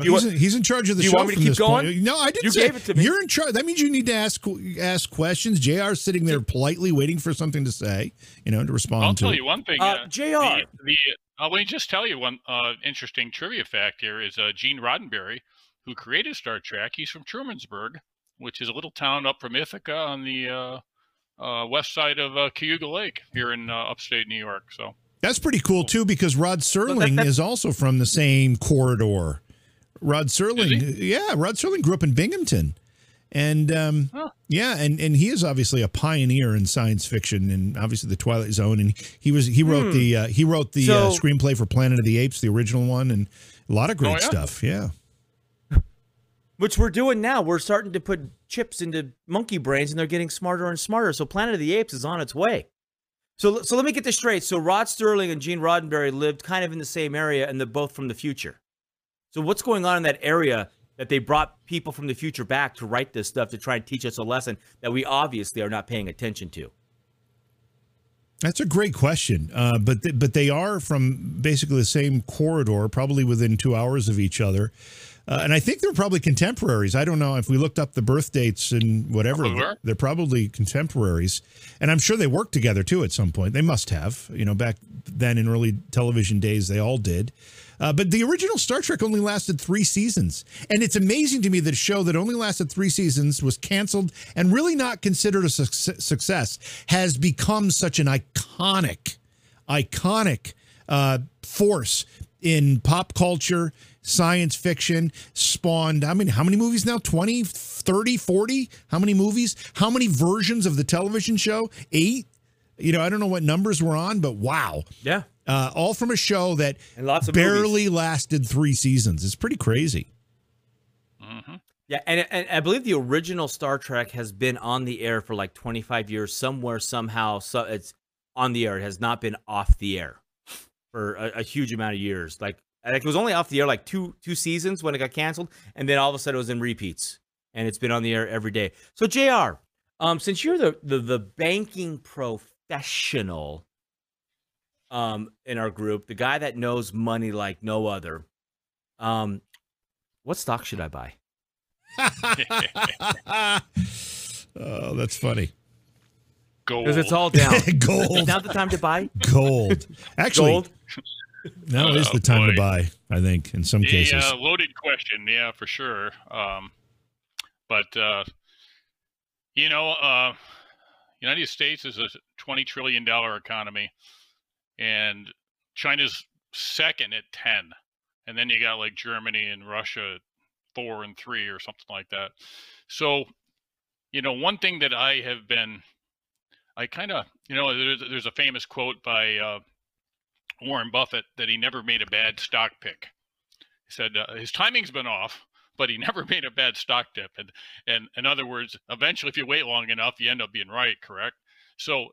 He's in charge of the show. You want me to keep going? Point. No, I didn't. You gave it to me. You're in charge. That means you need to ask questions. JR's sitting there politely waiting for something to say, you know, to respond to. I'll tell you one thing. JR. Let me just tell you one interesting trivia fact here is Gene Roddenberry, who created Star Trek. He's from Trumansburg, which is a little town up from Ithaca on the... west side of Cayuga Lake here in upstate New York. So that's pretty cool too, because Rod Serling is also from the same corridor. Rod Serling, yeah, Rod Serling grew up in Binghamton, and yeah, and he is obviously a pioneer in science fiction and obviously the Twilight Zone. And he wrote the screenplay for Planet of the Apes, the original one, and a lot of great stuff. Yeah. Which we're doing now. We're starting to put chips into monkey brains, and they're getting smarter and smarter. So Planet of the Apes is on its way. So let me get this straight. So Rod Serling and Gene Roddenberry lived kind of in the same area, and they're both from the future. So what's going on in that area that they brought people from the future back to write this stuff to try and teach us a lesson that we obviously are not paying attention to? That's a great question. But they are from basically the same corridor, probably within 2 hours of each other. And I think they're probably contemporaries. I don't know if we looked up the birth dates and whatever. They're probably contemporaries. And I'm sure they worked together, too, at some point. They must have. You know, back then in early television days, they all did. But the original Star Trek only lasted 3 seasons. And it's amazing to me that a show that only lasted 3 seasons was canceled and really not considered a success has become such an iconic force in pop culture, science fiction, spawned, I mean, how many movies now? 20, 30, 40? How many movies? How many versions of the television show? 8? You know, I don't know what numbers we're on, but wow. Yeah. All from a show that barely lasted 3 seasons. It's pretty crazy. Mm-hmm. Yeah, and I believe the original Star Trek has been on the air for like 25 years somewhere, somehow. So it's on the air. It has not been off the air for a huge amount of years. Like it was only off the air like two seasons when it got canceled, and then all of a sudden it was in repeats, and it's been on the air every day. So JR, since you're the banking professional in our group, the guy that knows money like no other, what stock should I buy? Oh, that's funny. Gold, because it's all down. Gold. Now's the time to buy gold. Actually. Gold. Now is the time to buy, I think, in some cases. Yeah, loaded question. Yeah, for sure. You know, United States is a $20 trillion economy, and China's second at 10. And then you got like Germany and Russia at 4 and 3 or something like that. So, you know, one thing that I have been, I kind of, you know, there's a famous quote by, Warren Buffett, that he never made a bad stock pick. He said his timing's been off, but he never made a bad stock dip. And in other words, eventually, if you wait long enough, you end up being right, correct? So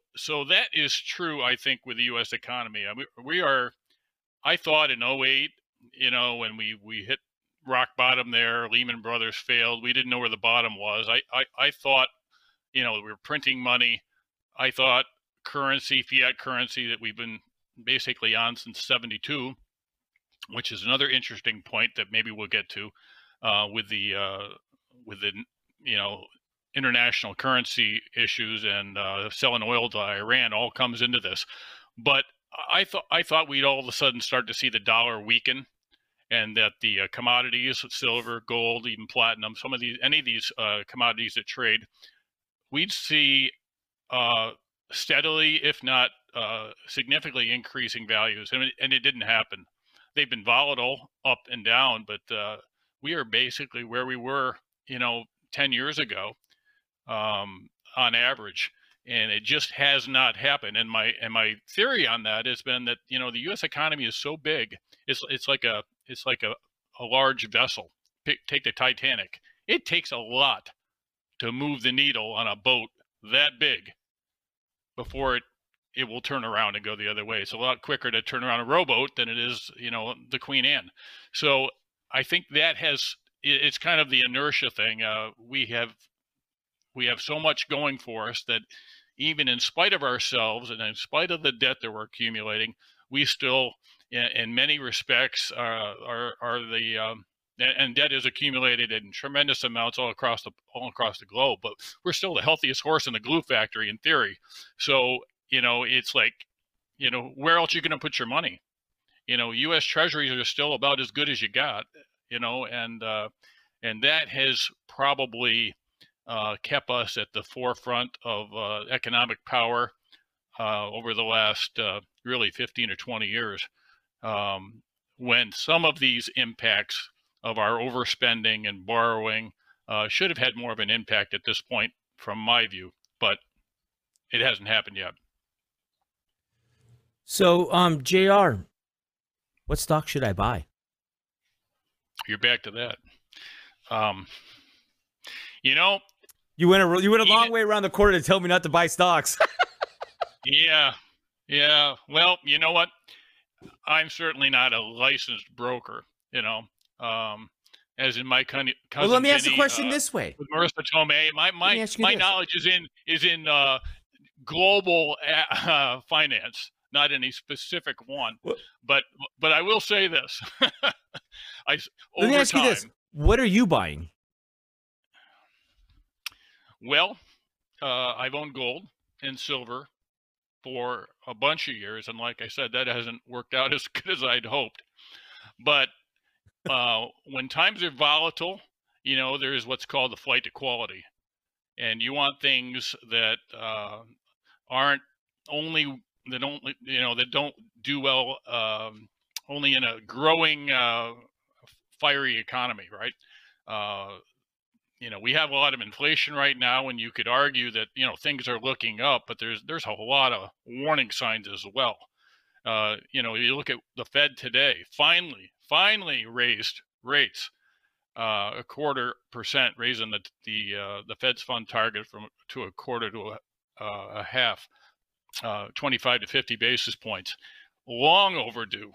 that is true, I think, with the U.S. economy. I mean, we are, I thought in 08, you know, when we hit rock bottom there, Lehman Brothers failed. We didn't know where the bottom was. I thought, you know, we were printing money. I thought currency, fiat currency that we've been basically on since 72, which is another interesting point that maybe we'll get to with the you know, international currency issues and selling oil to Iran all comes into this. But I thought we'd all of a sudden start to see the dollar weaken, and that the commodities, silver, gold, even platinum, some of these, any of these commodities that trade, we'd see steadily, if not significantly increasing values, and it didn't happen. They've been volatile up and down, but we are basically where we were, you know, 10 years ago on average, and it just has not happened. And my theory on that has been that, you know, the U.S. economy is so big, it's like a large vessel. Take the Titanic. It takes a lot to move the needle on a boat that big before it will turn around and go the other way. It's a lot quicker to turn around a rowboat than it is, you know, the Queen Anne. So I think that has, it's kind of the inertia thing. We have so much going for us that even in spite of ourselves and in spite of the debt that we're accumulating, we still, in many respects, and debt is accumulated in tremendous amounts all across the globe, but we're still the healthiest horse in the glue factory in theory. So, you know, it's like, you know, where else are you going to put your money? You know, U.S. treasuries are still about as good as you got, you know, and that has probably kept us at the forefront of economic power over the last really 15 or 20 years, when some of these impacts of our overspending and borrowing should have had more of an impact at this point, from my view, but it hasn't happened yet. So, JR, what stock should I buy? You're back to that. You know, you went a long way around the corner to tell me not to buy stocks. Yeah. Well, you know what? I'm certainly not a licensed broker. You know, as in my cousin. Well, let me ask the question this way. Marissa Tomei, my knowledge is in global finance, not any specific one. But I will say this. Let me ask you this. What are you buying? Well, I've owned gold and silver for a bunch of years. And like I said, that hasn't worked out as good as I'd hoped. But when times are volatile, you know, there is what's called the flight to quality. And you want things that don't do well only in a growing fiery economy, right? You know, we have a lot of inflation right now, and you could argue that, you know, things are looking up, but there's a whole lot of warning signs as well. You know, you look at the Fed today, finally raised rates a 0.25%, raising the Fed's fund target from a quarter to a half, 25 to 50 basis points. Long overdue,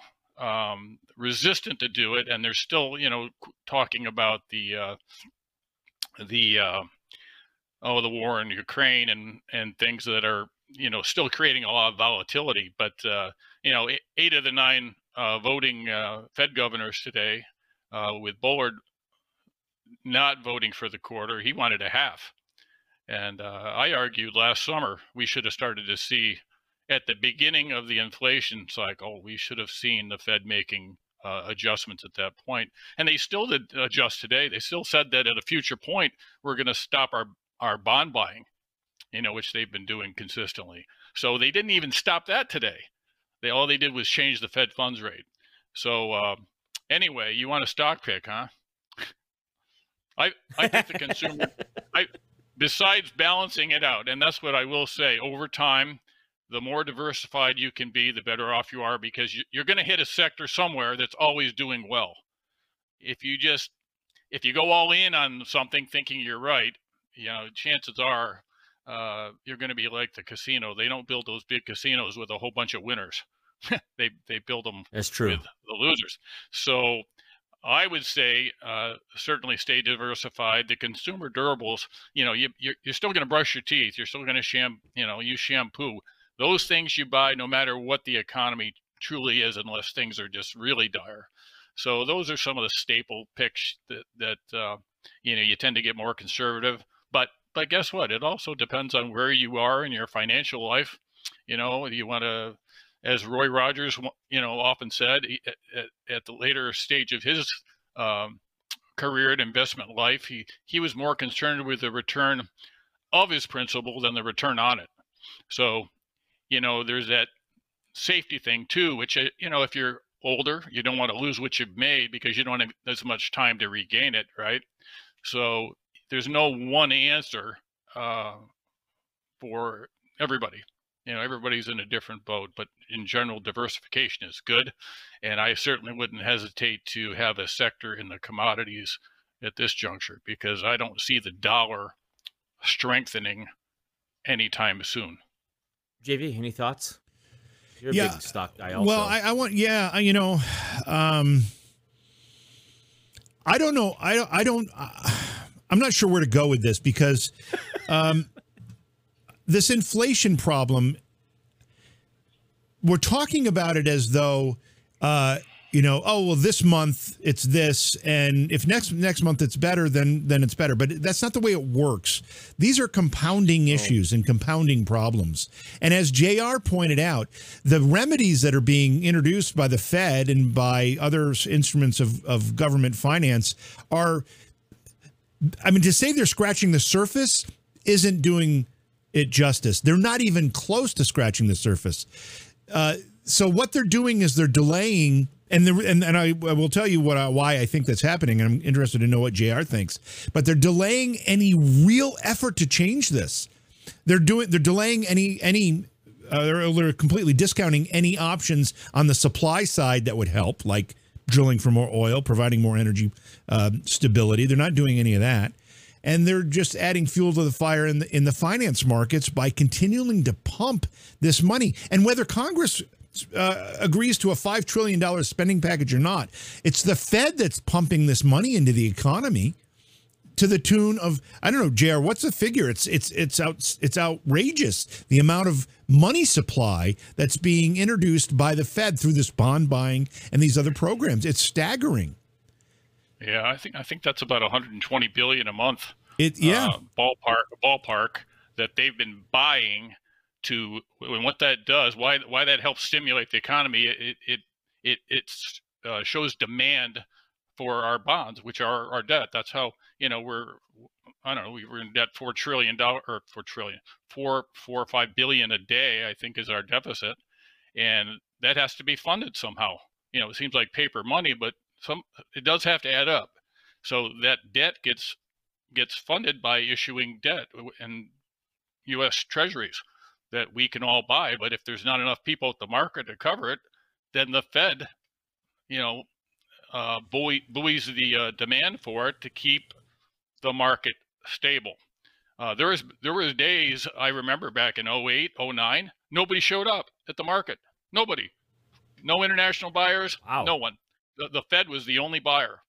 resistant to do it, and they're still, you know, talking about the war in Ukraine and things that are, you know, still creating a lot of volatility. But you know, 8 of the 9 voting Fed governors today, with Bullard not voting for the quarter, he wanted a half. And I argued last summer we should have started to see at the beginning of the inflation cycle, we should have seen the Fed making adjustments at that point. And they still did adjust today. They still said that at a future point, we're going to stop our bond buying, you know, which they've been doing consistently. So they didn't even stop that today. All they did was change the Fed funds rate. So anyway, you want a stock pick, huh? I think the consumer, besides balancing it out, and that's what I will say, over time, the more diversified you can be, the better off you are, because you're going to hit a sector somewhere that's always doing well. If you go all in on something thinking you're right, you know, chances are you're going to be like the casino. They don't build those big casinos with a whole bunch of winners. They build them with the losers. So I would say certainly stay diversified. The consumer durables, you know, you're still going to brush your teeth. You're still going to use shampoo. Those things you buy no matter what the economy truly is, unless things are just really dire. So those are some of the staple picks that you know, you tend to get more conservative. But guess what? It also depends on where you are in your financial life. You know, you want to, as Roy Rogers, you know, often said at the later stage of his career and investment life, he was more concerned with the return of his principal than the return on it. So, you know, there's that safety thing too, which, you know, if you're older, you don't want to lose what you've made because you don't have as much time to regain it, right? So there's no one answer for everybody. You know, everybody's in a different boat, but in general, diversification is good. And I certainly wouldn't hesitate to have a sector in the commodities at this juncture, because I don't see the dollar strengthening anytime soon. JV, any thoughts? You're a big stock guy also. Well, I don't know. I'm not sure where to go with this, because this inflation problem, we're talking about it as though, you know, oh, well, this month it's this, and if next month it's better, then it's better. But that's not the way it works. These are compounding issues and compounding problems. And as JR pointed out, the remedies that are being introduced by the Fed and by other instruments of government finance are, I mean, to say they're scratching the surface isn't doing it justice. They're not even close to scratching the surface. So what they're doing is they're delaying, and I will tell you why I think that's happening, and I'm interested to know what JR thinks. But they're delaying any real effort to change this. They're delaying they're completely discounting any options on the supply side that would help, like drilling for more oil, providing more energy stability. They're not doing any of that. And they're just adding fuel to the fire in the finance markets by continuing to pump this money. And whether Congress agrees to a $5 trillion spending package or not, it's the Fed that's pumping this money into the economy to the tune of, I don't know, JR, what's the figure? It's outrageous, the amount of money supply that's being introduced by the Fed through this bond buying and these other programs. It's staggering. Yeah, I think that's about $120 billion a month. Ballpark that they've been buying to, and what that does, why that helps stimulate the economy, it shows demand for our bonds, which are our debt. That's how, you know, we're in debt $4 or $5 billion a day, I think, is our deficit. And that has to be funded somehow. You know, it seems like paper money, but it does have to add up. So that debt gets funded by issuing debt and U.S. treasuries that we can all buy. But if there's not enough people at the market to cover it, then the Fed, you know, buoys the demand for it to keep the market stable. There was days, I remember back in 08, 09, nobody showed up at the market. Nobody. No international buyers, wow. No one. The Fed was the only buyer.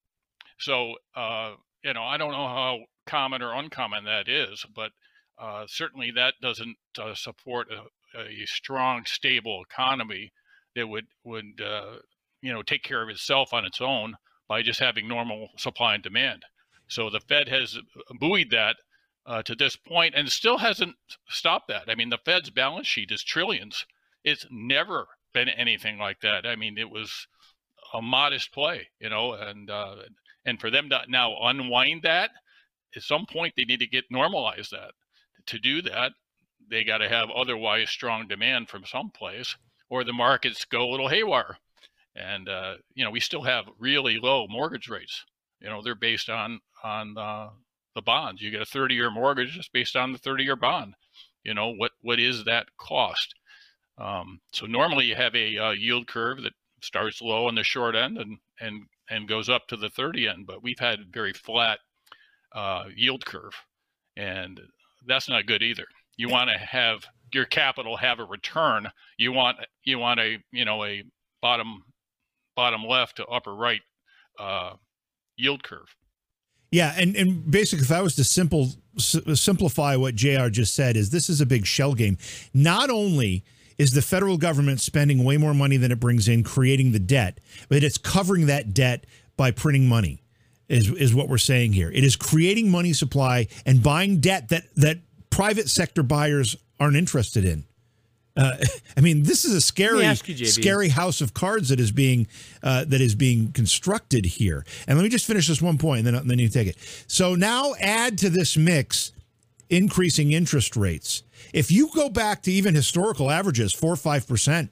So, you know, I don't know how common or uncommon that is, but certainly that doesn't support a strong, stable economy that would you know, take care of itself on its own by just having normal supply and demand. So the Fed has buoyed that to this point and still hasn't stopped that. I mean, the Fed's balance sheet is trillions. It's never been anything like that. I mean, it was a modest play, you know, and for them to now unwind that, at some point they need to normalize that. To do that, they got to have otherwise strong demand from someplace, or the markets go a little haywire. And, you know, we still have really low mortgage rates. You know, they're based on the bonds. You get a 30-year mortgage just based on the 30-year bond. You know, what is that cost? So normally you have a yield curve that starts low on the short end and goes up to the 30 end, but we've had a very flat yield curve, and that's not good either. You want to have your capital have a return. You want a, you know, a bottom left to upper right yield curve. Yeah, and basically, if I was to simplify what JR just said, is this is a big shell game. Not only is the federal government spending way more money than it brings in, creating the debt, but it's covering that debt by printing money, is what we're saying here. It is creating money supply and buying debt that private sector buyers aren't interested in. I mean, this is a scary house of cards that is being constructed here. And let me just finish this one point, and then you take it. So now add to this mix increasing interest rates. If you go back to even historical averages, 4 or 5%,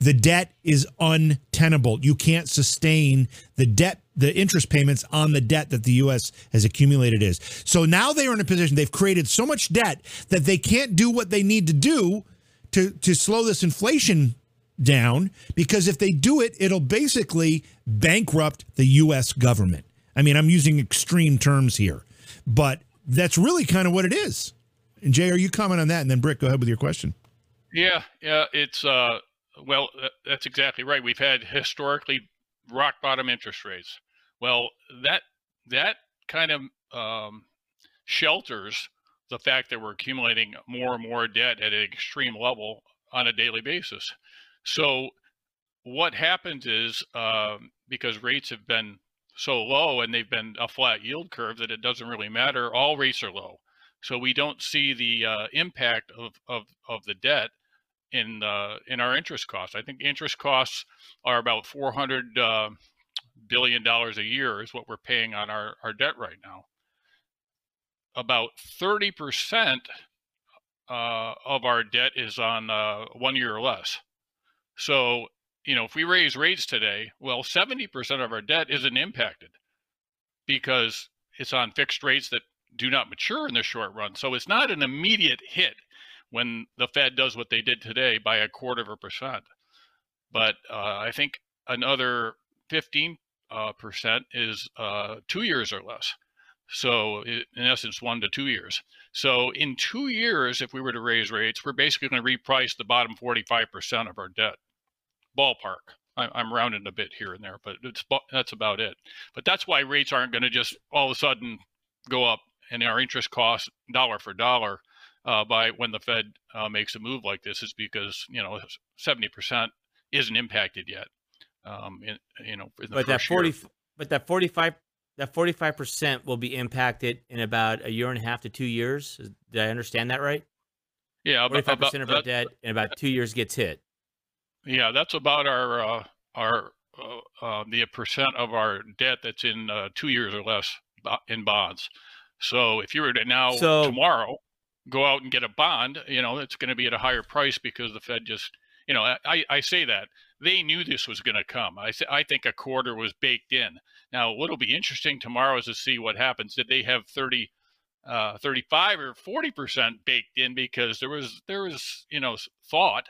the debt is untenable. You can't sustain the debt, the interest payments on the debt that the U.S. has accumulated is. So now they are in a position, they've created so much debt that they can't do what they need to do to slow this inflation down, because if they do it, it'll basically bankrupt the U.S. government. I mean, I'm using extreme terms here, but that's really kind of what it is. And Jay, are you comment on that? And then Britt, go ahead with your question. Yeah, it's well, that's exactly right. We've had historically rock bottom interest rates. Well, that kind of shelters the fact that we're accumulating more and more debt at an extreme level on a daily basis. So what happens is, because rates have been so low and they've been a flat yield curve, that it doesn't really matter. All rates are low. So we don't see the impact of the debt in our interest costs. I think interest costs are about $400 billion a year is what we're paying on our debt right now. About 30% of our debt is on 1 year or less. So, you know, if we raise rates today, well, 70% of our debt isn't impacted because it's on fixed rates that do not mature in the short run. So it's not an immediate hit when the Fed does what they did today by 0.25%. But I think another 15% is 2 years or less. So in essence, 1 to 2 years. So in 2 years, if we were to raise rates, we're basically going to reprice the bottom 45% of our debt. Ballpark. I'm rounding a bit here and there, but that's about it. But that's why rates aren't going to just all of a sudden go up and our interest costs dollar for dollar by when the Fed makes a move like this is because, you know, 70% isn't impacted yet. But that 45% will be impacted in about a year and a half to 2 years. Did I understand that right? Yeah, 45% of our debt in about 2 years gets hit. Yeah, that's about the percent of our debt that's in 2 years or less in bonds. So if you were to tomorrow go out and get a bond, you know, it's going to be at a higher price because the Fed just, you know, I say that they knew this was going to come. I think a quarter was baked in. Now, what'll be interesting tomorrow is to see what happens. Did they have 35 or 40% baked in? Because there was, you know, thought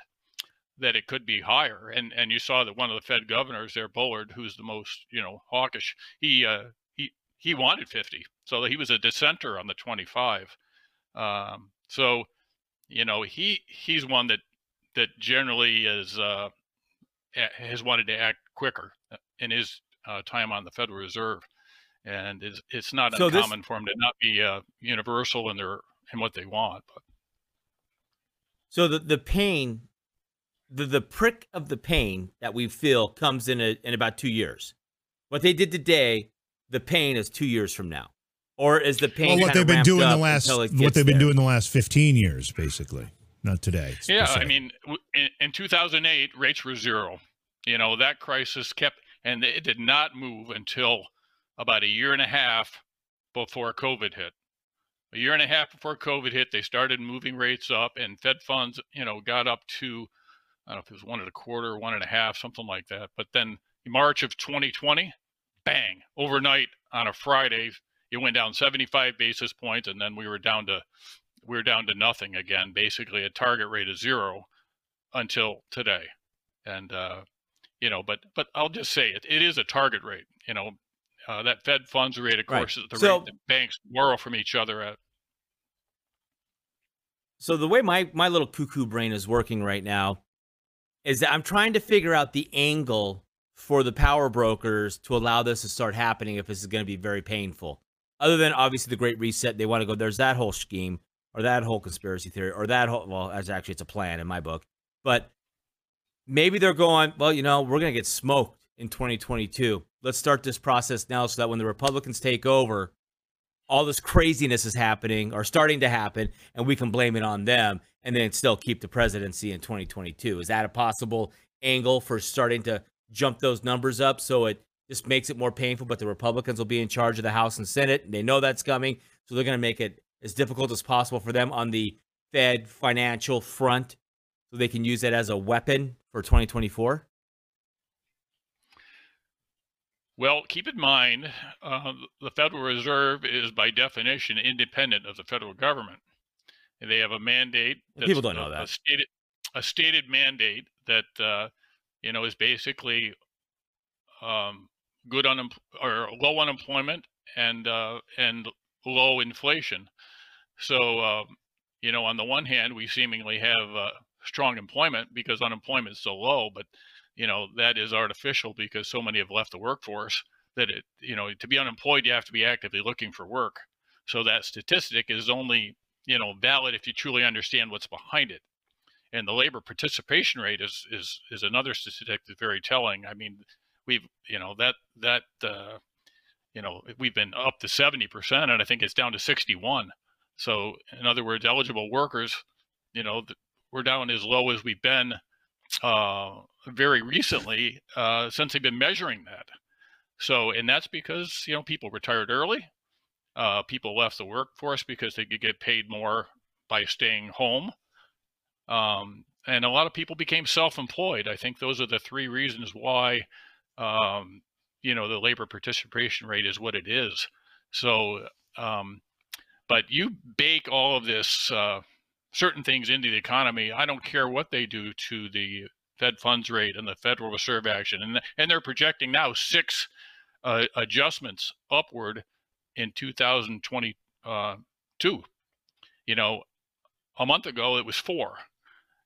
that it could be higher. And you saw that one of the Fed governors there, Bullard, who's the most, you know, hawkish, he wanted 50. So he was a dissenter on the 25. So, you know, he's one that generally is, has wanted to act quicker in his time on the Federal Reserve. And it's not uncommon for them to not be universal in what they want. But. So the pain, the prick of the pain that we feel comes in about 2 years. What they did today, the pain is 2 years from now, or is the pain? Well, what they've been doing the last 15 years, basically, not today. Yeah, I mean, in 2008, rates were zero. You know, that crisis kept, and it did not move until about a year and a half before COVID hit. A year and a half before COVID hit, they started moving rates up, and Fed funds, you know, got up to, I don't know if it was 1.25, 1.5, something like that. But then March of 2020, bang, overnight on a Friday, it went down 75 basis points. And then we were down to nothing again, basically a target rate of zero until today. And, you know, but I'll just say it is a target rate, you know, that Fed funds rate, of course, is the rate that banks borrow from each other at. So the way my little cuckoo brain is working right now is that I'm trying to figure out the angle for the power brokers to allow this to start happening if this is going to be very painful. Other than, obviously, the Great Reset, they want to go, there's that whole scheme or that whole conspiracy theory or that whole, well, actually, it's a plan in my book. But maybe they're going, well, you know, we're going to get smoked in 2022. Let's start this process now so that when the Republicans take over, all this craziness is happening or starting to happen, and we can blame it on them and then still keep the presidency in 2022. Is that a possible angle for starting to jump those numbers up so it just makes it more painful, but the Republicans will be in charge of the House and Senate, and they know that's coming, so they're going to make it as difficult as possible for them on the Fed financial front so they can use it as a weapon for 2024? Well, keep in mind, the Federal Reserve is by definition independent of the federal government. And they have a mandate. People don't know that. A stated mandate that, you know, is basically low unemployment and low inflation. So, you know, on the one hand, we seemingly have strong employment because unemployment is so low, but you know, that is artificial because so many have left the workforce that it, you know, to be unemployed, you have to be actively looking for work. So that statistic is only, you know, valid if you truly understand what's behind it. And the labor participation rate is another statistic that's very telling. I mean, we've, you know, you know, we've been up to 70%, and I think it's down to 61. So in other words, eligible workers, you know, we're down as low as we've been, very recently, since they've been measuring that. So, and that's because, you know, people retired early, people left the workforce because they could get paid more by staying home. And a lot of people became self-employed. I think those are the three reasons why, you know, the labor participation rate is what it is. So, but you bake all of this, certain things into the economy. I don't care what they do to the Fed funds rate and the Federal Reserve action. And they're projecting now 6 adjustments upward in 2022. You know, a month ago, it was 4.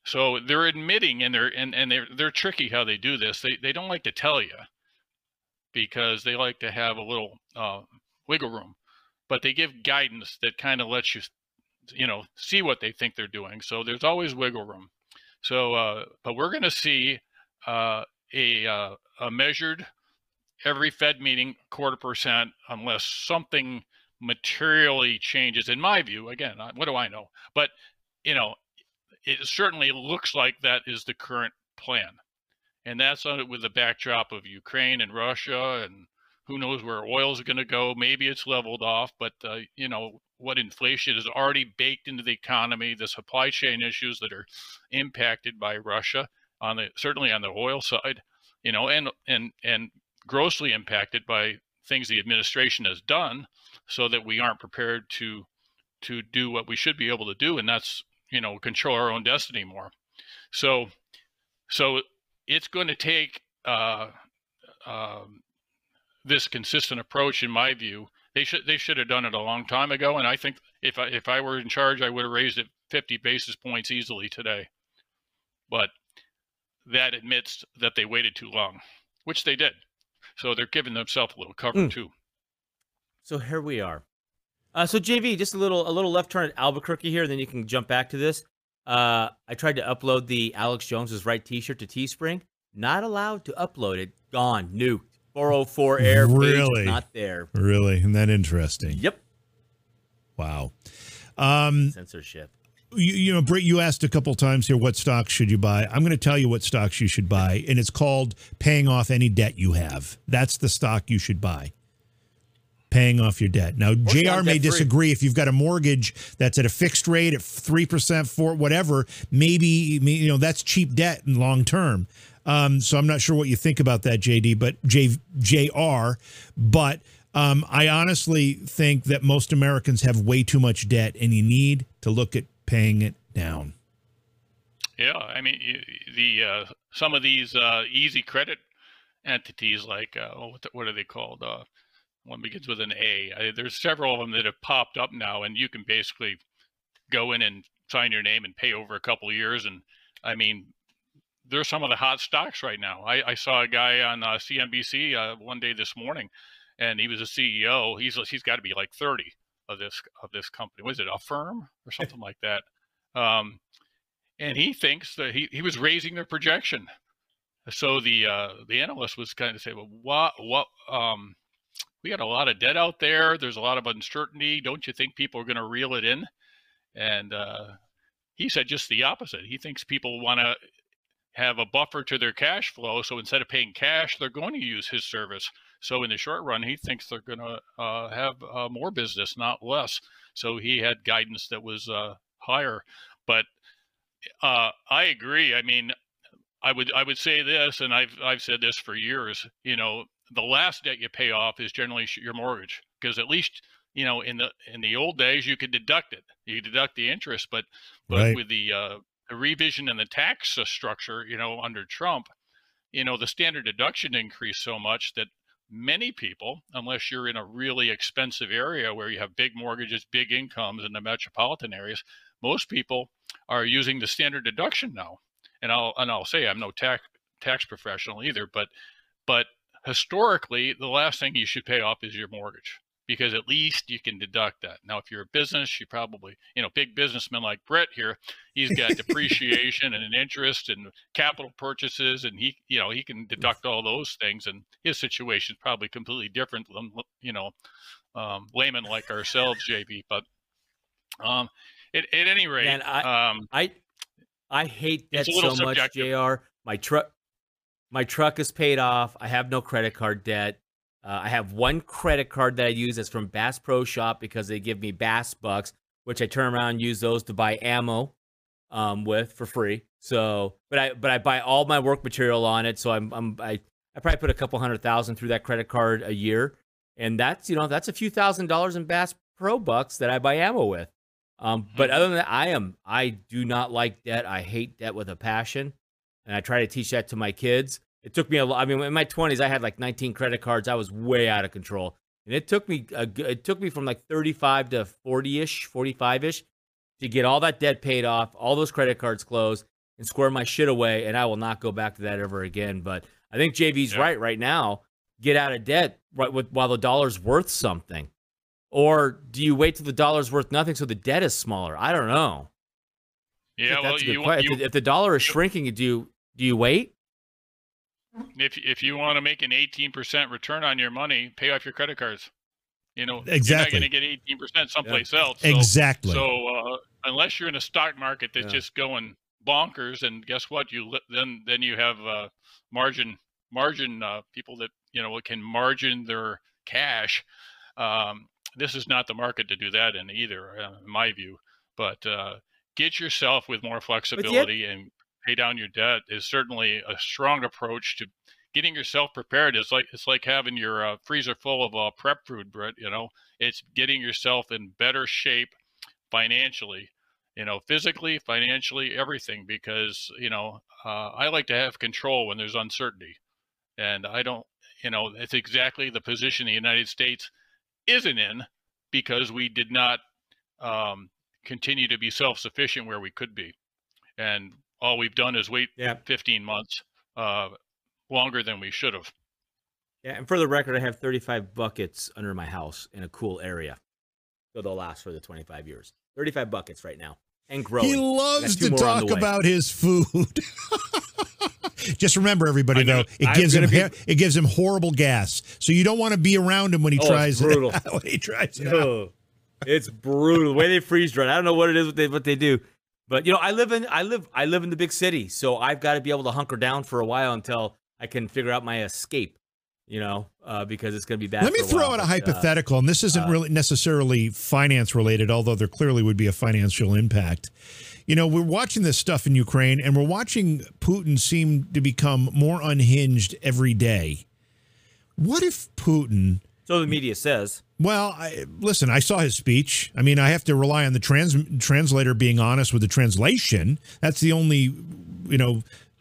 So they're admitting, and they're tricky how they do this. They don't like to tell you because they like to have a little wiggle room. but they give guidance that kind of lets you, you know, see what they think they're doing. So there's always wiggle room. So, but we're going to see a measured every Fed meeting 0.25%, unless something materially changes. In my view, again, what do I know? But you know, it certainly looks like that is the current plan, and that's on it with the backdrop of Ukraine and Russia, and who knows where oil is going to go. Maybe it's leveled off, but you know, what inflation is already baked into the economy, the supply chain issues that are impacted by Russia on the, certainly on the oil side, you know, and grossly impacted by things the administration has done so that we aren't prepared to do what we should be able to do. And that's, you know, control our own destiny more. So it's going to take this consistent approach, in my view. They should have done it a long time ago, and I think if I were in charge, I would have raised it 50 basis points easily today. But that admits that they waited too long, which they did. So they're giving themselves a little cover too. So here we are. So JV, just a little left turn at Albuquerque here, then you can jump back to this. I tried to upload the Alex Jones's Right T-shirt to Teespring. Not allowed to upload it. Gone. Nuked. 404 air really? Not there. Really? Isn't that interesting? Yep. Wow. Censorship. You know, Britt, you asked a couple times here, what stocks should you buy? I'm going to tell you what stocks you should buy, and it's called paying off any debt you have. That's the stock you should buy. Paying off your debt. Now, JR may disagree. If you've got a mortgage that's at a fixed rate at 3% for whatever, maybe, you know, that's cheap debt in long term. So I'm not sure what you think about that, JD, but JR, but I honestly think that most Americans have way too much debt, and you need to look at paying it down. Yeah, I mean, some of these easy credit entities, like what are they called? One begins with an A. There's several of them that have popped up now, and you can basically go in and sign your name and pay over a couple of years, and I mean, there's some of the hot stocks right now. I saw a guy on CNBC one day this morning, and he was a CEO. He's got to be like 30 of this company. Was it a firm or something like that? And he thinks that he was raising their projection. So the analyst was kind of saying, well, what we got a lot of debt out there. There's a lot of uncertainty. Don't you think people are going to reel it in? And he said just the opposite. He thinks people want to have a buffer to their cash flow. So instead of paying cash, they're going to use his service. So in the short run, he thinks they're going to have more business, not less. So he had guidance that was higher, but I agree. I mean, I would say this, and I've said this for years, you know, the last debt you pay off is generally your mortgage, because at least, you know, in the old days, you could deduct it, you deduct the interest, but right. With the revision in the tax structure, you know, under Trump, you know, the standard deduction increased so much that many people, unless you're in a really expensive area where you have big mortgages, big incomes in the metropolitan areas, most people are using the standard deduction now. And I'll say I'm no tax professional either, but historically, the last thing you should pay off is your mortgage, because at least you can deduct that. Now, if you're a business, you probably, you know, big businessman like Brett here, he's got depreciation and an interest and capital purchases, and he, you know, he can deduct all those things. And his situation is probably completely different than, you know, laymen like ourselves, JB. But at any rate, man, I hate that so much, JR. My truck is paid off. I have no credit card debt. I have one credit card that I use that's from Bass Pro Shop, because they give me Bass Bucks, which I turn around and use those to buy ammo with for free. So, but I buy all my work material on it. So I probably put a couple $100,000 through that credit card a year, and that's, you know, that's a few $1,000s in Bass Pro Bucks that I buy ammo with. But other than that, I do not like debt. I hate debt with a passion, and I try to teach that to my kids. It took me a lot. I mean, in my 20s, I had like 19 credit cards. I was way out of control. And it took me from like 35 to 40-ish, 45-ish to get all that debt paid off, all those credit cards closed, and square my shit away. And I will not go back to that ever again. But I think JV's right now. Get out of debt while the dollar's worth something. Or do you wait till the dollar's worth nothing so the debt is smaller? I don't know. Yeah, well, if the dollar is shrinking, do you wait? If you want to make an 18% return on your money, pay off your credit cards. You know, exactly. You're not going to get 18% someplace else. So, exactly. So unless you're in a stock market that's just going bonkers, and guess what? You then you have margin people that can margin their cash. This is not the market to do that in either, in my view. But get yourself with more flexibility and pay down your debt is certainly a strong approach to getting yourself prepared. It's like having your freezer full of prep food, Brett. It's getting yourself in better shape financially, physically, financially, everything. Because I like to have control when there's uncertainty, and I don't. It's exactly the position the United States isn't in, because we did not continue to be self-sufficient where we could be, and all we've done is wait 15 months longer than we should have. Yeah, and for the record, I have 35 buckets under my house in a cool area, so they'll last for the 25 years. 35 buckets right now, and growing. He loves to talk about his food. Just remember, everybody, though, it gives him horrible gas. So you don't want to be around him when he tries it. When he tries it. It's brutal. The way they freeze dried. I don't know what it is, what they do. But I live in the big city, so I've got to be able to hunker down for a while until I can figure out my escape. Because it's going to be bad. Let me throw out a hypothetical, and this isn't really necessarily finance related, although there clearly would be a financial impact. We're watching this stuff in Ukraine, and we're watching Putin seem to become more unhinged every day. What if Putin... So the media says. Well, listen, I saw his speech. I mean, I have to rely on the translator being honest with the translation. That's the only,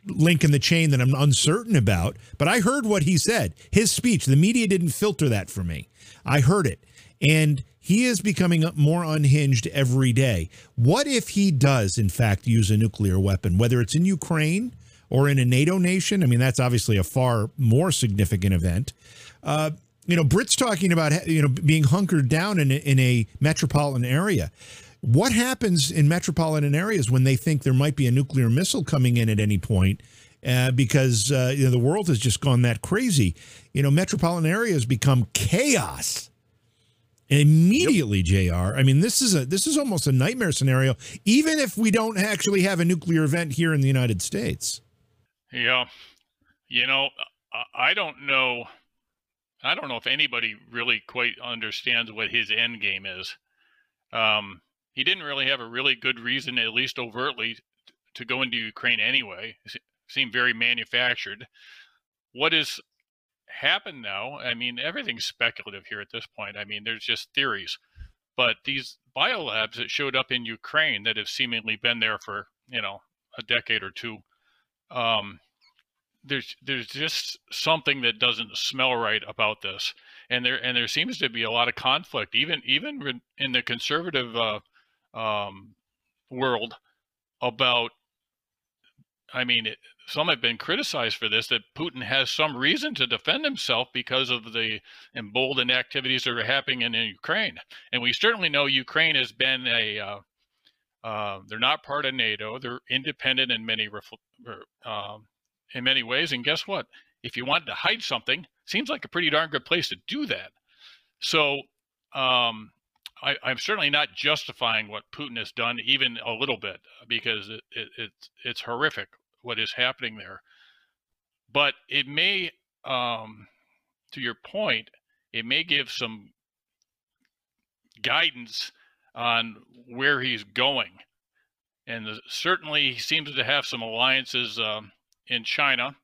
link in the chain that I'm uncertain about. But I heard what he said. His speech, the media didn't filter that for me. I heard it. And he is becoming more unhinged every day. What if he does, in fact, use a nuclear weapon, whether it's in Ukraine or in a NATO nation? I mean, that's obviously a far more significant event. Brit's talking about, being hunkered down in a metropolitan area. What happens in metropolitan areas when they think there might be a nuclear missile coming in at any point? Because the world has just gone that crazy. Metropolitan areas become chaos. And immediately, JR, I mean, this is almost a nightmare scenario, even if we don't actually have a nuclear event here in the United States. Yeah. I don't know. I don't know if anybody really quite understands what his end game is. He didn't really have a really good reason, at least overtly, to go into Ukraine anyway. It seemed very manufactured. What has happened now? I mean, everything's speculative here at this point. I mean, there's just theories. But these biolabs that showed up in Ukraine that have seemingly been there for, a decade or two, there's just something that doesn't smell right about this. And there seems to be a lot of conflict, even in the conservative world about, some have been criticized for this, that Putin has some reason to defend himself because of the emboldened activities that are happening in Ukraine. And we certainly know Ukraine has been they're not part of NATO. They're independent in many ways. And guess what? If you wanted to hide something, seems like a pretty darn good place to do that. So I'm certainly not justifying what Putin has done even a little bit, because it's horrific what is happening there. But it may, to your point, it may give some guidance on where he's going. And certainly he seems to have some alliances in China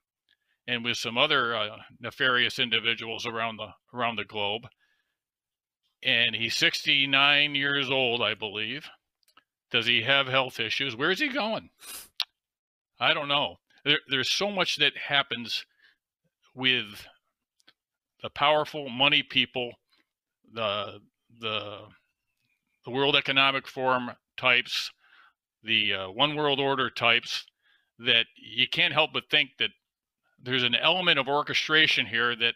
and with some other nefarious individuals around the globe. And he's 69 years old, I believe. Does he have health issues? Where is he going? I don't know. There's so much that happens with the powerful money people, the World Economic Forum types, the One World Order types, that you can't help but think that there's an element of orchestration here that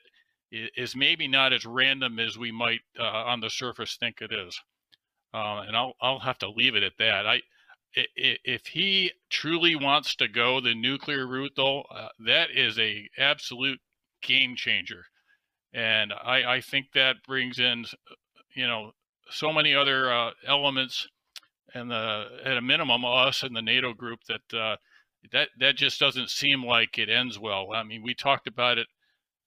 is maybe not as random as we might on the surface think it is. And I'll have to leave it at that. If he truly wants to go the nuclear route, though, that is a absolute game changer. And I think that brings in, you know, so many other elements, and at a minimum, us and the NATO group, that that just doesn't seem like it ends well. I mean, we talked about it.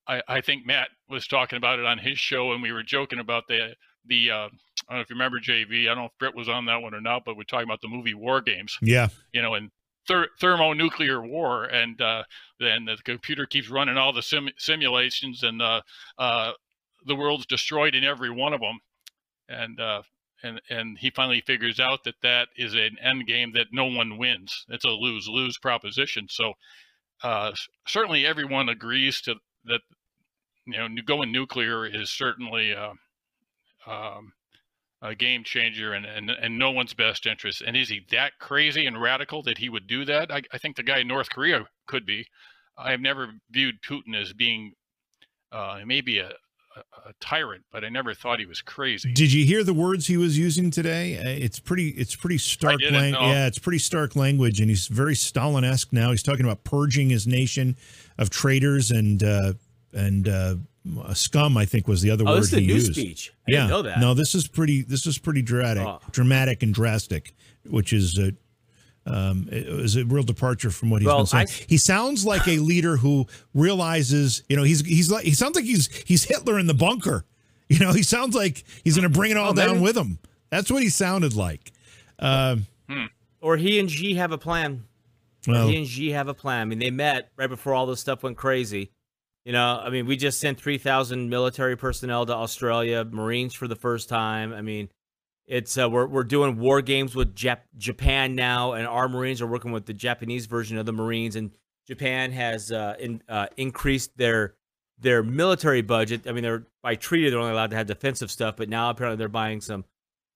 I think Matt was talking about it on his show, and we were joking about the I don't know if you remember, JV, I don't know if Britt was on that one or not, but we're talking about the movie War Games. Yeah. You know, and thermonuclear war, and then the computer keeps running all the simulations, and the world's destroyed in every one of them. And he finally figures out that that is an end game that no one wins. It's a lose-lose proposition. So certainly everyone agrees to that. You know, going nuclear is certainly a game changer, and no one's best interest. And is he that crazy and radical that he would do that? I think the guy in North Korea could be. I've never viewed Putin as being maybe a tyrant, but I never thought he was crazy. Did you hear the words he was using today? It's pretty stark. Yeah, it's pretty stark language, and he's very Stalin-esque now. He's talking about purging his nation of traitors and scum, I think, was the other word this is he used. Speech. I didn't know that. No, this is pretty dramatic and drastic, which is it was a real departure from what he's been saying. He sounds like a leader who realizes, you know, he sounds like he's Hitler in the bunker. You know, he sounds like he's going to bring it all down with him. That's what he sounded like. Or he and Xi have a plan. Well, he and Xi have a plan. I mean, they met right before all this stuff went crazy. You know, I mean, we just sent 3,000 military personnel to Australia, Marines for the first time. I mean, it's we're doing war games with Japan now, and our Marines are working with the Japanese version of the Marines. And Japan has increased their military budget. I mean, they're by treaty they're only allowed to have defensive stuff, but now apparently they're buying some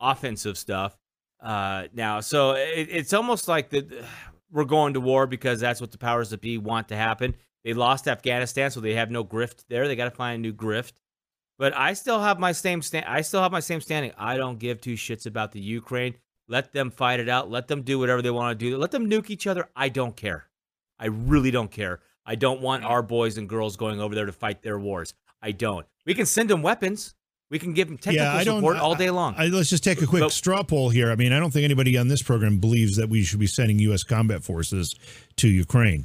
offensive stuff now. So it's almost like we're going to war because that's what the powers that be want to happen. They lost Afghanistan, so they have no grift there. They got to find a new grift. But I still have my same standing. I don't give two shits about the Ukraine. Let them fight it out. Let them do whatever they want to do. Let them nuke each other. I don't care. I really don't care. I don't want our boys and girls going over there to fight their wars. I don't. We can send them weapons. We can give them technical support all day long. Let's just take a quick straw poll here. I mean, I don't think anybody on this program believes that we should be sending U.S. combat forces to Ukraine.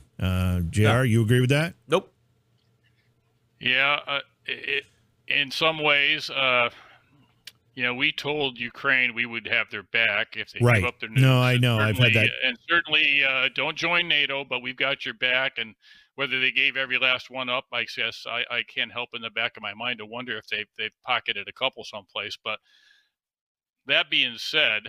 JR, you agree with that? Nope. Yeah, in some ways, you know, we told Ukraine we would have their back if they give up their nukes. No, I know. I've had that. And certainly don't join NATO, but we've got your back. And whether they gave every last one up, I guess I can't help in the back of my mind to wonder if they've pocketed a couple someplace. But that being said,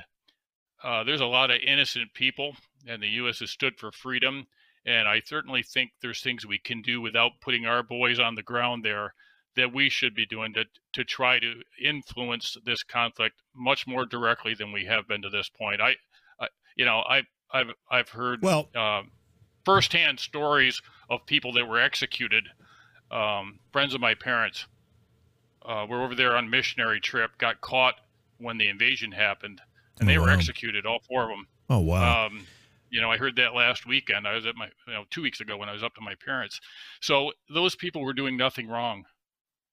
there's a lot of innocent people, and the U.S. has stood for freedom. And I certainly think there's things we can do without putting our boys on the ground there that we should be doing to try to influence this conflict much more directly than we have been to this point. I've heard firsthand stories of people that were executed. Friends of my parents were over there on a missionary trip, got caught when the invasion happened, and they were executed, all four of them. Oh, wow. You know, I heard that last weekend. I was at 2 weeks ago when I was up to my parents. So those people were doing nothing wrong,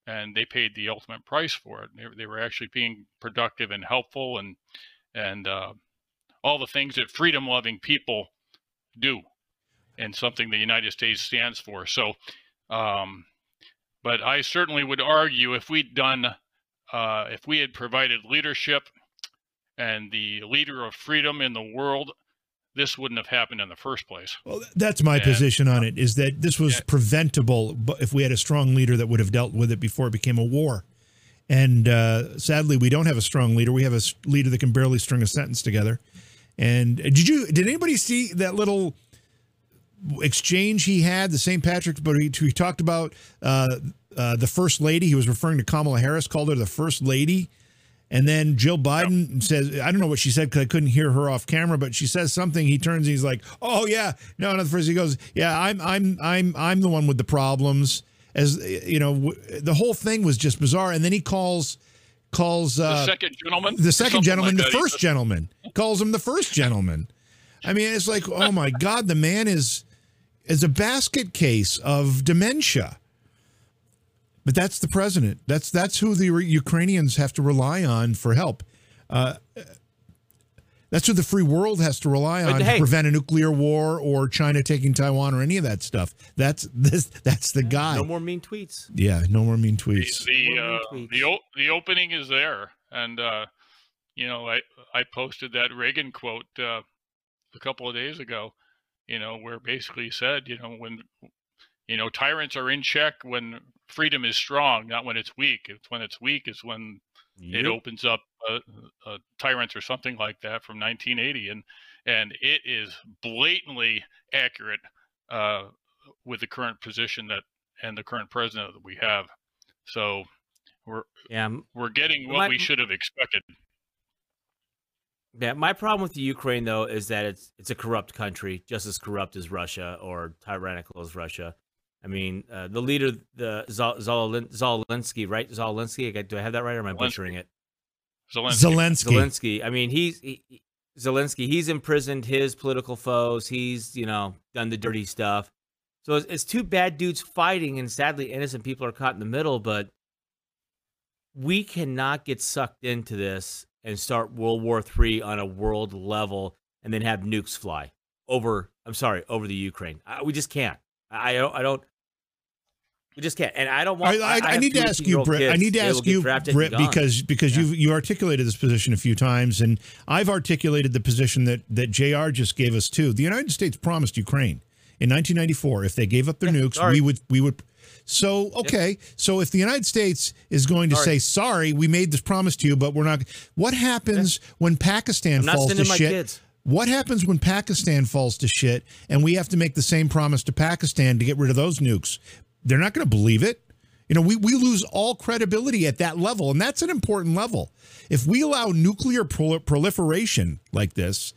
and they paid the ultimate price for it. They were actually being productive and helpful, and all the things that freedom-loving people do, and something the United States stands for. So, but I certainly would argue if we had provided leadership and the leader of freedom in the world, this wouldn't have happened in the first place. Well, that's my position on it, is that this was preventable if we had a strong leader that would have dealt with it before it became a war. And sadly, we don't have a strong leader. We have a leader that can barely string a sentence together. And did anybody see that little exchange he had, the St. Patrick's, but he talked about the first lady. He was referring to Kamala Harris, called her the first lady. And then Jill Biden says, I don't know what she said because I couldn't hear her off camera, but she says something. He turns and he's like, "Oh yeah, no." And the first he goes, "Yeah, I'm the one with the problems." as you know, the whole thing was just bizarre. And then he calls the second gentleman, the first gentleman, calls him the first gentleman. I mean, it's like, oh my God, the man is a basket case of dementia. But that's the president. That's who the Ukrainians have to rely on for help. That's who the free world has to rely on to prevent a nuclear war or China taking Taiwan or any of that stuff. That's the guy. No more mean tweets. Yeah, no more mean tweets. The opening is there, and you know, I posted that Reagan quote a couple of days ago, you know, where basically said, you know, when tyrants are in check when freedom is strong, not when it's weak. It's when it's weak is when it opens up tyrants or something like that, from 1980. And it is blatantly accurate with the current position that and the current president that we have. So we're getting what we should have expected. Yeah, my problem with the Ukraine, though, is that it's a corrupt country, just as corrupt as Russia or tyrannical as Russia. I mean, the leader, Zelensky, right? Zelensky, do I have that right, or am I butchering it? Zelensky. I mean, he's imprisoned his political foes. He's, you know, done the dirty stuff. So it's two bad dudes fighting, and sadly, innocent people are caught in the middle. But we cannot get sucked into this and start World War III on a world level and then have nukes fly over the Ukraine. We just can't. We just can't. And I don't want. I need to ask you, Britt. I need to ask you, Britt, because you articulated this position a few times, and I've articulated the position that JR just gave us too. The United States promised Ukraine in 1994 if they gave up their nukes, sorry. we would. So, okay. So if the United States is going to say, sorry, we made this promise to you, but we're not. What happens when Pakistan falls to shit? What happens when Pakistan falls to shit and we have to make the same promise to Pakistan to get rid of those nukes? They're not going to believe it. You know, we lose all credibility at that level. And that's an important level. If we allow nuclear proliferation like this,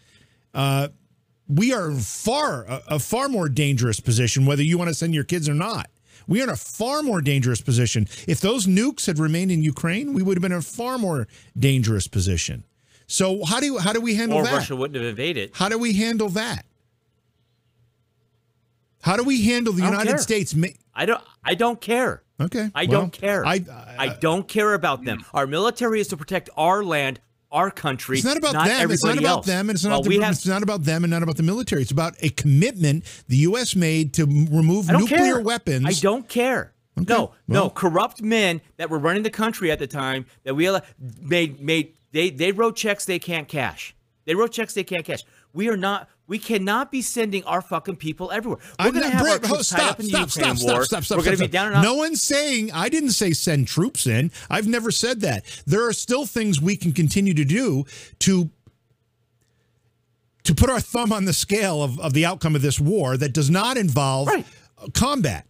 we are a far more dangerous position, whether you want to send your kids or not. We are in a far more dangerous position. If those nukes had remained in Ukraine, we would have been in a far more dangerous position. So how do we handle that? Or Russia wouldn't have invaded. How do we handle that? How do we handle the United States? I don't care. Okay. I don't care. I don't care about them. Our military is to protect our land, our country. It's not about them. It's not about them. And it's not about them and not about the military. It's about a commitment the U.S. made to remove nuclear weapons. I don't care. Okay. No, corrupt men that were running the country at the time that we they wrote checks they can't cash. They wrote checks they can't cash. We are not. We cannot be sending our fucking people everywhere. We're going to have our troops tied up in the Ukraine war. We're going to be down and out. No one's saying, I didn't say send troops in. I've never said that. There are still things we can continue to do to put our thumb on the scale of the outcome of this war that does not involve combat.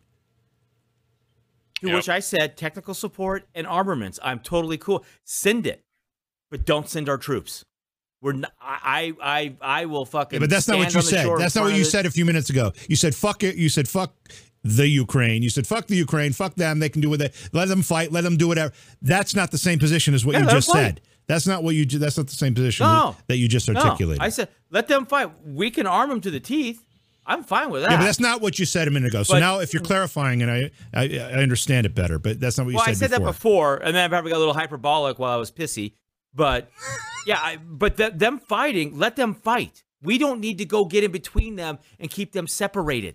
To which I said technical support and armaments. I'm totally cool. Send it, but don't send our troops. We're not, I will fucking. Yeah, but that's not what you said. That's not what you said a few minutes ago. You said fuck it. You said fuck the Ukraine. You said fuck the Ukraine. Fuck them. They can do what they. Let them fight. Let them do whatever. That's not the same position as what you just said. That's not what you do. That's not the same position that you just articulated. No, I said let them fight. We can arm them to the teeth. I'm fine with that. Yeah, but that's not what you said a minute ago. So now, if you're clarifying, and I understand it better, but that's not what you said. Well, I said that before, and then I probably got a little hyperbolic while I was pissy. But yeah, them fighting, let them fight. We don't need to go get in between them and keep them separated.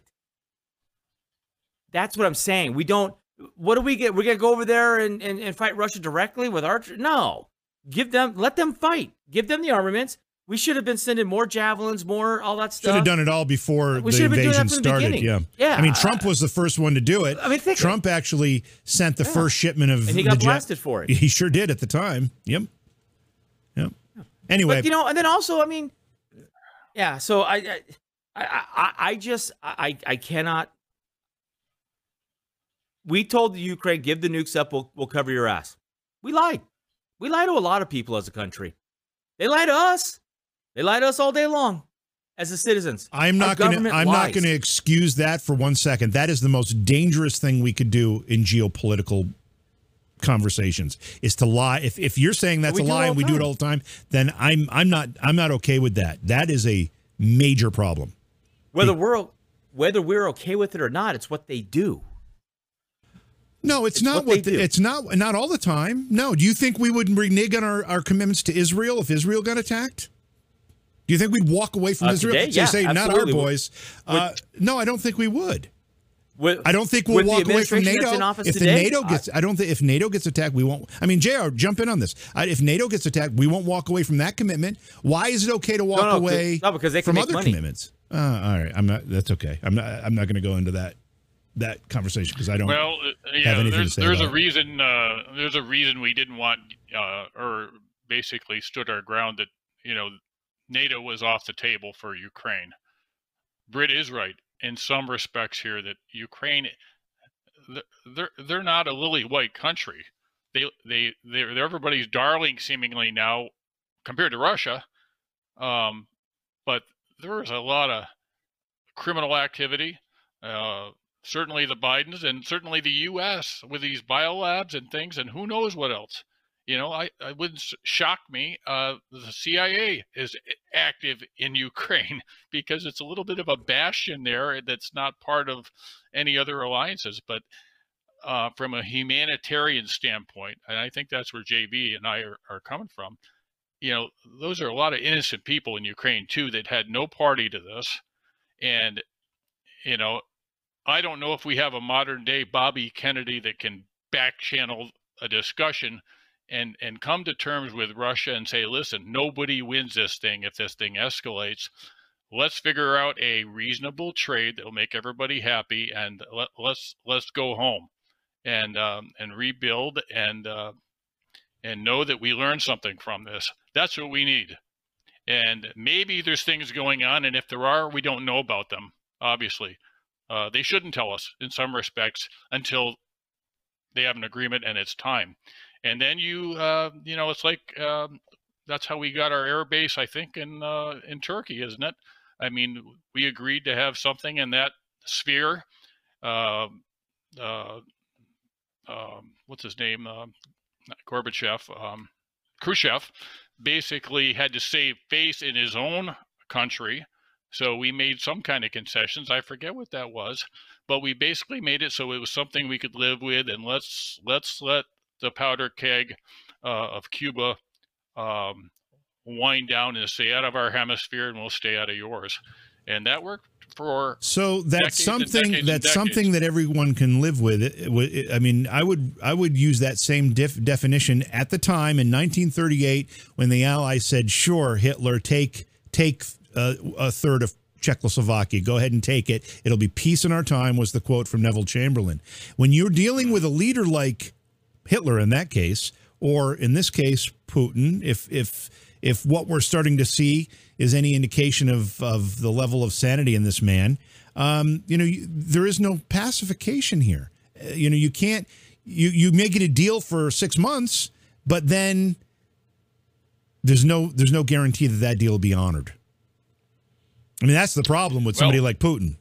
That's what I'm saying. We don't. What do we get? We're gonna go over there and fight Russia directly with our no. Let them fight. Give them the armaments. We should have been sending more javelins, more all that stuff. Should have done it all before the invasion started. Yeah. I mean, Trump was the first one to do it. I mean, Trump actually sent the first shipment of. And he got blasted for it. He sure did at the time. Yep. Yep. Anyway, but, you know, and then also, I mean, yeah. So I cannot. We told the Ukraine, give the nukes up. We'll cover your ass. We lied. We lied to a lot of people as a country. They lied to us. They lied to us all day long. as the citizens. I'm not going to excuse that for 1 second. That is the most dangerous thing we could do in geopolitical conversations, is to lie. If you're saying that's a lie and we do it all the time, then I'm not okay with that. That is a major problem. Whether we're okay with it or not, it's what they do. No, it's not what they do. It's not all the time. No, do you think we would renege on our commitments to Israel if Israel got attacked? Do you think we'd walk away from Israel? Today? Yeah, say, not our boys. No, I don't think we would. I don't think we'll walk away from NATO. If NATO gets attacked, we won't. I mean, JR, jump in on this. If NATO gets attacked, we won't walk away from that commitment. Why is it okay to walk away from other commitments? All right, I'm not. That's okay. I'm not going to go into that conversation because I don't. Well, yeah, have anything to say about it. There's a reason we didn't want or basically stood our ground that NATO was off the table for Ukraine. Britt is right in some respects here that Ukraine, they're not a lily white country. They're everybody's darling seemingly now compared to Russia, but there's a lot of criminal activity. Certainly the Bidens and certainly the U.S. with these biolabs and things, and who knows what else. I wouldn't shock me. The CIA is active in Ukraine because it's a little bit of a bastion there that's not part of any other alliances. But from a humanitarian standpoint, and I think that's where JV and I are coming from, those are a lot of innocent people in Ukraine, too, that had no party to this. And, I don't know if we have a modern day Bobby Kennedy that can back channel a discussion and come to terms with Russia and say, listen, nobody wins this thing if this thing escalates. Let's figure out a reasonable trade that will make everybody happy, and let's go home and rebuild and know that we learned something from this. That's what we need. And maybe there's things going on, and if there are, we don't know about them, obviously. They shouldn't tell us in some respects until they have an agreement and it's time. And then it's like that's how we got our air base, I think, in Turkey, isn't it? I mean, we agreed to have something in that sphere. What's his name? Gorbachev. Khrushchev basically had to save face in his own country. So we made some kind of concessions. I forget what that was, but we basically made it so it was something we could live with. And let the powder keg of Cuba wind down and stay out of our hemisphere, and we'll stay out of yours. And that worked for decades. That's something that everyone can live with. I mean, I would use that same definition at the time in 1938 when the Allies said, "Sure, Hitler, take a third of Czechoslovakia. Go ahead and take it. It'll be peace in our time," was the quote from Neville Chamberlain. When you're dealing with a leader like Hitler in that case, or in this case, Putin, if what we're starting to see is any indication of the level of sanity in this man, there is no pacification here. You can't, you make it a deal for 6 months, but then there's no guarantee that that deal will be honored. I mean, that's the problem with somebody like Putin.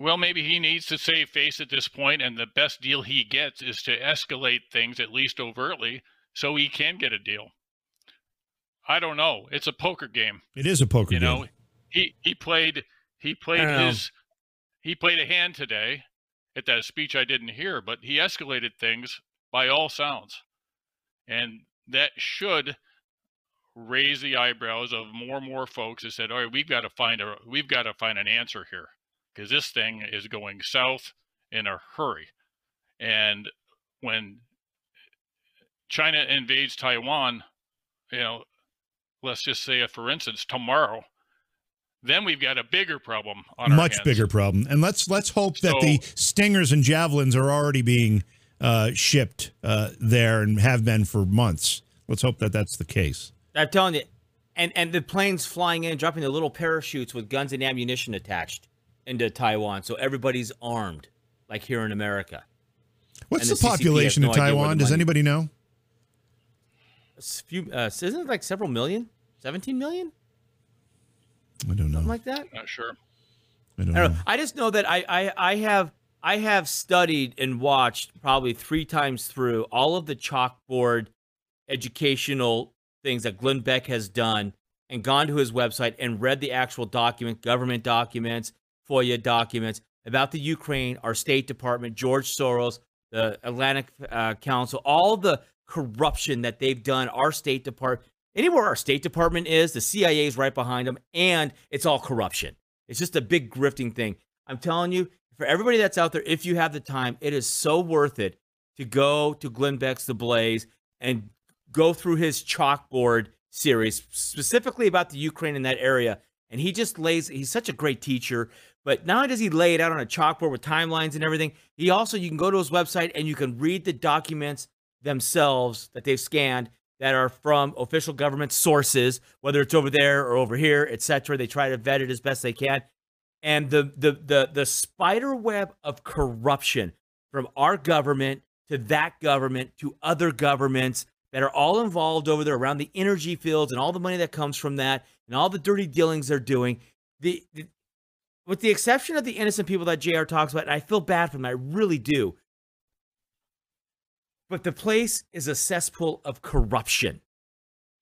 Well, maybe he needs to save face at this point, and the best deal he gets is to escalate things, at least overtly, so he can get a deal. I don't know. It's a poker game. It is a poker game. He played a hand today at that speech I didn't hear, but he escalated things by all sounds, and that should raise the eyebrows of more and more folks that said, "All right, we've got to find an answer here." Because this thing is going south in a hurry. And when China invades Taiwan, let's just say, for instance, tomorrow, then we've got a bigger problem on our hands. Much bigger problem. And let's hope that the Stingers and Javelins are already being shipped there and have been for months. Let's hope that that's the case. I'm telling you, and the planes flying in, dropping the little parachutes with guns and ammunition attached into Taiwan, so everybody's armed, like here in America. What's the population of Taiwan? Does anybody know? Isn't it like several million? 17 million? I don't know. Something like that? Not sure. I don't know. I just know that I have studied and watched probably 3 times through all of the chalkboard educational things that Glenn Beck has done and gone to his website and read the actual document, government documents, FOIA documents about the Ukraine, our State Department, George Soros, the Atlantic Council, all the corruption that they've done, our State Department, anywhere our State Department is, the CIA is right behind them, and it's all corruption. It's just a big grifting thing. I'm telling you, for everybody that's out there, if you have the time, it is so worth it to go to Glenn Beck's The Blaze and go through his chalkboard series, specifically about the Ukraine in that area. And he just lays, he's such a great teacher, but not only does he lay it out on a chalkboard with timelines and everything, he also, you can go to his website and you can read the documents themselves that they've scanned that are from official government sources, whether it's over there or over here, et cetera. They try to vet it as best they can. And the spider web of corruption from our government to that government to other governments that are all involved over there around the energy fields and all the money that comes from that and all the dirty dealings they're doing. With the exception of the innocent people that JR talks about, and I feel bad for them, I really do. But the place is a cesspool of corruption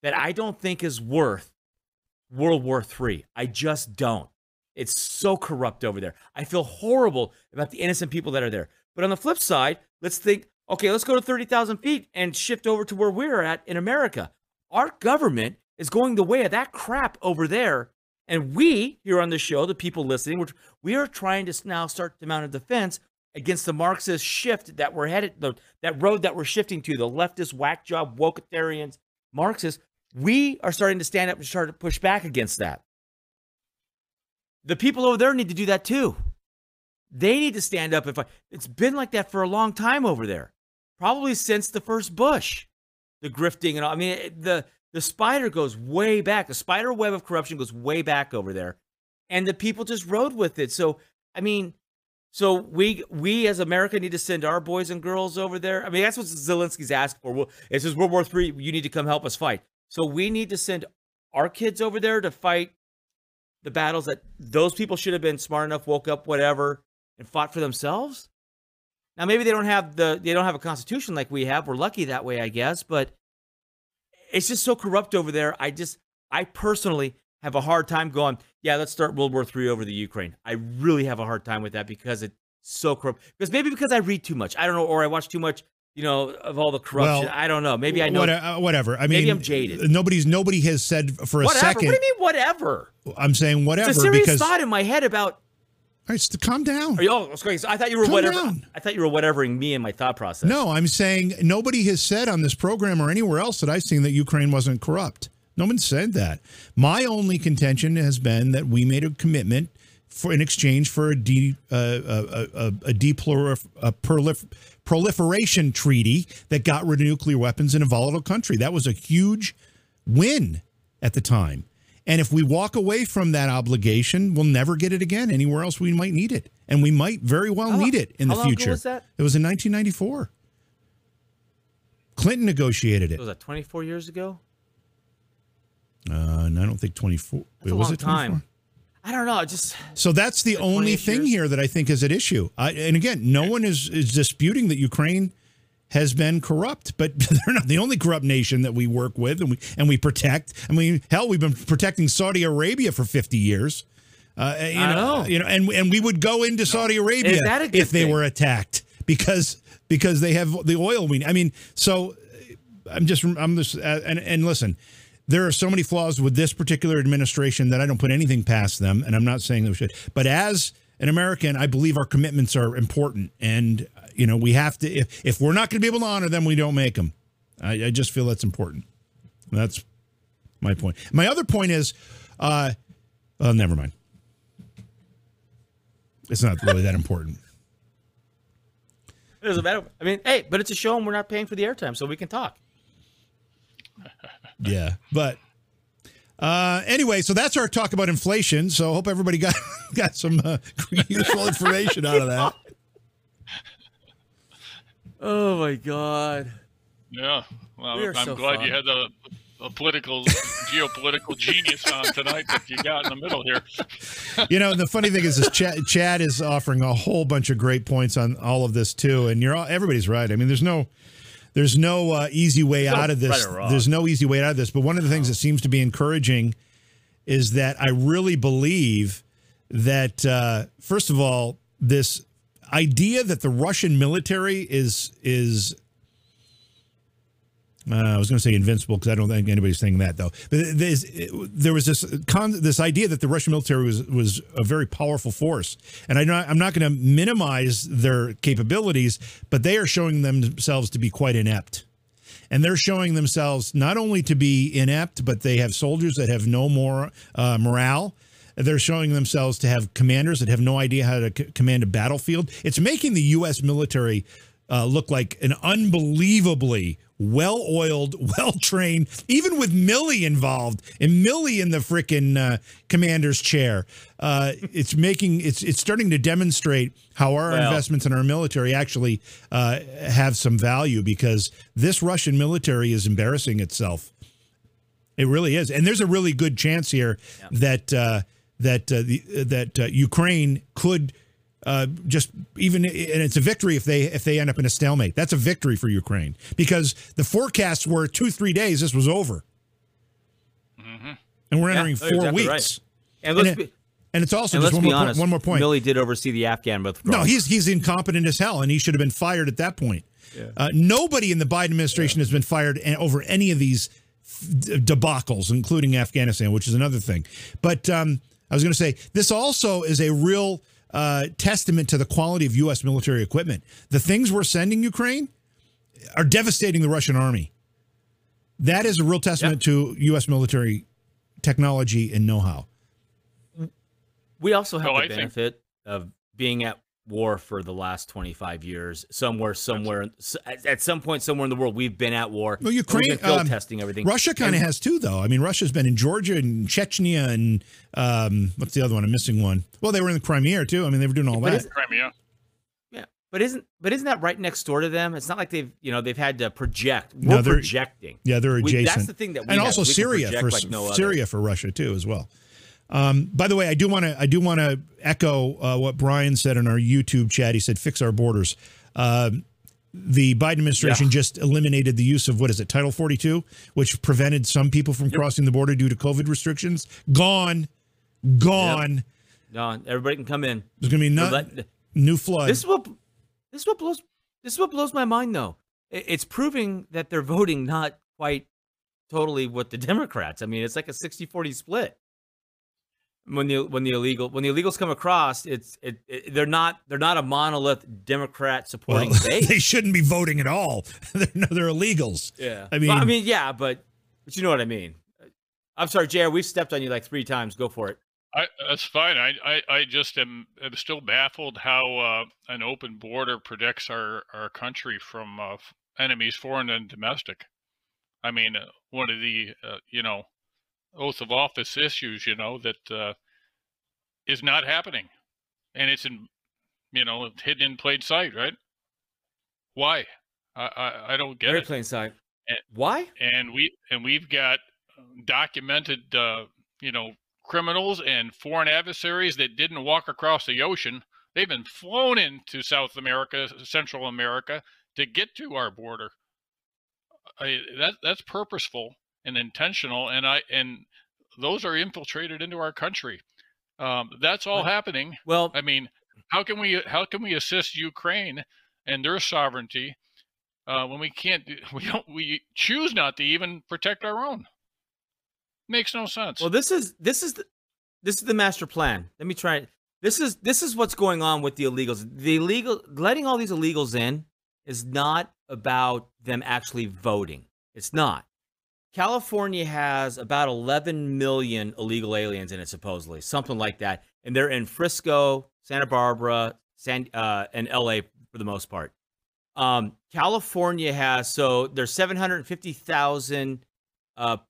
that I don't think is worth World War III. I just don't. It's so corrupt over there. I feel horrible about the innocent people that are there. But on the flip side, let's think, okay, let's go to 30,000 feet and shift over to where we're at in America. Our government is going the way of that crap over there. And we here on the show, the people listening, we are trying to now start to mount a defense against the Marxist shift that we're headed, that road that we're shifting to, the leftist whack job, wokeitarians, Marxists. We are starting to stand up and start to push back against that. The people over there need to do that too. They need to stand up. It's been like that for a long time over there, probably since the first Bush, the grifting and all. I mean, the spider goes way back. The spider web of corruption goes way back over there, and the people just rode with it. So, I mean, so we as America need to send our boys and girls over there. I mean, that's what Zelensky's asked for. It says World War III, you need to come help us fight. So we need to send our kids over there to fight the battles that those people should have been smart enough, woke up, whatever, and fought for themselves. Now, maybe they don't have a constitution like we have. We're lucky that way, I guess, but it's just so corrupt over there. I personally have a hard time going, yeah, let's start World War III over the Ukraine. I really have a hard time with that because it's so corrupt. Because maybe because I read too much, I don't know, or I watch too much, of all the corruption. Well, I don't know. Maybe I know. Whatever. I mean, maybe I'm jaded. Nobody has said for a second. What do you mean, whatever? I'm saying whatever. It's a serious thought in my head about. All right, so calm down. I thought you were whatever. I thought you were whatevering me and my thought process. No, I'm saying nobody has said on this program or anywhere else that I've seen that Ukraine wasn't corrupt. No one said that. My only contention has been that we made a commitment in exchange for a proliferation treaty that got rid of nuclear weapons in a volatile country. That was a huge win at the time. And if we walk away from that obligation, we'll never get it again. Anywhere else we might need it. And we might very well need it in the future. How long ago was that? It was in 1994. Clinton negotiated it. Was that 24 years ago? And I don't think 24. That's a long time. I don't know. So that's the only thing here that I think is at issue. And again, no one is disputing that Ukraine has been corrupt, but they're not the only corrupt nation that we work with and we protect. I mean, hell, we've been protecting Saudi Arabia for 50 years. And we would go into Saudi Arabia if they were attacked because they have the oil we need. I mean, so and listen, there are so many flaws with this particular administration that I don't put anything past them, and I'm not saying that we should. But as an American, I believe our commitments are important, and we have to, if we're not going to be able to honor them, we don't make them. I just feel that's important. That's my point. My other point is, never mind. It's not really that important. It doesn't matter. I mean, hey, but it's a show and we're not paying for the airtime, so we can talk. Yeah, but anyway, so that's our talk about inflation. So I hope everybody got some useful information out of that. Oh my God! Yeah, well, I'm glad you had the a political, geopolitical genius on tonight that you got in the middle here. You know, the funny thing is Chad is offering a whole bunch of great points on all of this too, and everybody's right. I mean, there's no easy way out of this. Right, there's no easy way out of this. But one of the things that seems to be encouraging is that I really believe that first of all, this idea that the Russian military is I was going to say invincible, because I don't think anybody's saying that, though. But there was this idea that the Russian military was a very powerful force. And I'm not going to minimize their capabilities, but they are showing themselves to be quite inept. And they're showing themselves not only to be inept, but they have soldiers that have no more morale. They're showing themselves to have commanders that have no idea how to command a battlefield. It's making the U.S. military look like an unbelievably well-oiled, well-trained, even with Millie involved, and Millie in the frickin' commander's chair. It's starting to demonstrate how our investments in our military actually have some value, because this Russian military is embarrassing itself. It really is. And there's a really good chance here that Ukraine could just, even, and it's a victory if they end up in a stalemate. That's a victory for Ukraine, because the forecasts were 2-3 days this was over, and we're entering 4 weeks. Right. And let's be honest, one more point. Millie did oversee the Afghan withdrawal. No, he's incompetent as hell, and he should have been fired at that point. Yeah. Nobody in the Biden administration has been fired over any of these debacles, including Afghanistan, which is another thing. But I was going to say, this also is a real testament to the quality of U.S. military equipment. The things we're sending Ukraine are devastating the Russian army. That is a real testament to U.S. military technology and know-how. We also have the benefit of being at war for the last 25 years. At some point, somewhere in the world, we've been at war. Well, Ukraine, testing everything. Russia kind of has too, though. I mean, Russia's been in Georgia and Chechnya and what's the other one? I'm missing one. Well, they were in the Crimea too. I mean, they were doing all that. Crimea. Yeah, but isn't that right next door to them? It's not like they've had to project. They're projecting. Yeah, they're adjacent. That's the thing that we have. Also Syria for Russia too as well. By the way, I do want to echo what Brian said in our YouTube chat. He said, "Fix our borders." The Biden administration just eliminated the use of, what is it, Title 42, which prevented some people from crossing the border due to COVID restrictions. Gone. Gone. Everybody can come in. There's going to be new flood. This is what blows my mind, though. It's proving that they're voting not quite totally with the Democrats. I mean, it's like a 60-40 split. When the illegals come across, they're not a monolith Democrat supporting base. They shouldn't be voting at all. They're illegals. Yeah, but you know what I mean. I'm sorry, JR, we've stepped on you like 3 times. Go for it. That's fine. I just am still baffled how an open border protects our country from enemies, foreign and domestic. I mean, one of the oath of office issues, that is not happening, and it's hidden in plain sight, right? Why? I don't get it. Very plain sight. Why? And we've got documented, criminals and foreign adversaries that didn't walk across the ocean. They've been flown into South America, Central America, to get to our border. That's purposeful and intentional, and those are infiltrated into our country. That's all happening. Well, I mean, how can we assist Ukraine and their sovereignty when we can't? We choose not to even protect our own. Makes no sense. Well, this is the master plan. Let me try it. This is what's going on with the illegals. Letting all these illegals in is not about them actually voting. It's not. California has about 11 million illegal aliens in it, supposedly, something like that. And they're in Frisco, Santa Barbara, and LA for the most part. California has, so there's 750,000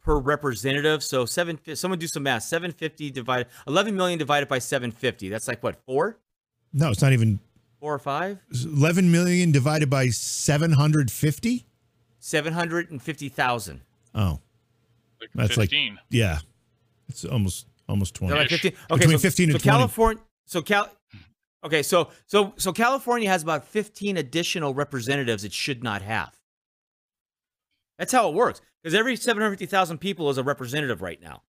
per representative. So someone do some math, 750 divided, 11 million divided by 750. That's like what, 4? No, it's not even. 4 or 5? 11 million divided by 750? 750,000. Oh, That's 15. Like, yeah, it's almost 20. Like 15. Okay, between 15 and 20. California. So California has about 15 additional representatives it should not have. That's how it works, because every 750,000 people is a representative right now.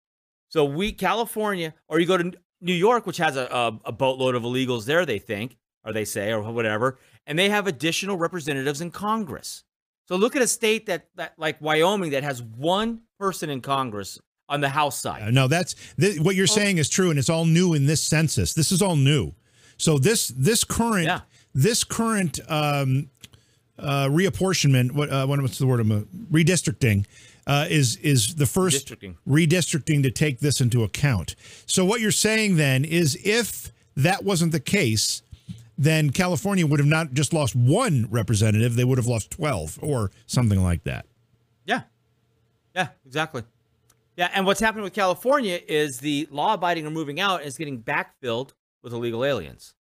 So California, or you go to New York, which has a boatload of illegals there, they think, or they say, or whatever, and they have additional representatives in Congress. So look at a state that like Wyoming that has one person in Congress on the House side. No, what you're saying is true, and it's all new in this census. This is all new. So this current reapportionment, what's the word? Redistricting is the first redistricting to take this into account. So what you're saying then is, if that wasn't the case, then California would have not just lost one representative; they would have lost 12 or something like that. Yeah, yeah, exactly. Yeah, and what's happening with California is the law-abiding are moving out, and it's getting backfilled with illegal aliens.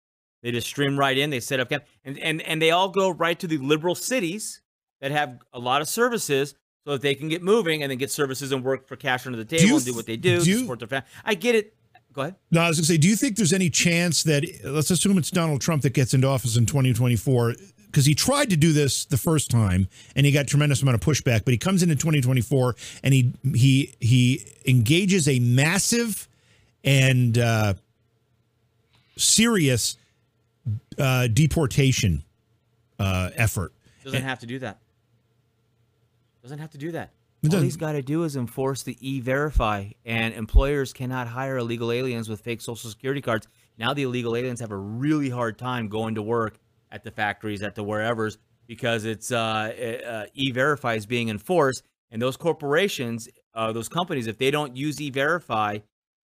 They just stream right in. They set up camp, and they all go right to the liberal cities that have a lot of services, so that they can get moving and then get services and work for cash under the table and do what they do to support their family. I get it. Go ahead. No, I was going to say, do you think there's any chance that, let's assume it's Donald Trump that gets into office in 2024, because he tried to do this the first time and he got a tremendous amount of pushback, but he comes into 2024 and he engages a massive and serious deportation effort. Doesn't have to do that. Doesn't have to do that. All he's got to do is enforce the E-Verify, and employers cannot hire illegal aliens with fake Social Security cards. Now the illegal aliens have a really hard time going to work at the factories, at the wherevers, because it's E-Verify is being enforced. And those corporations, those companies, if they don't use E-Verify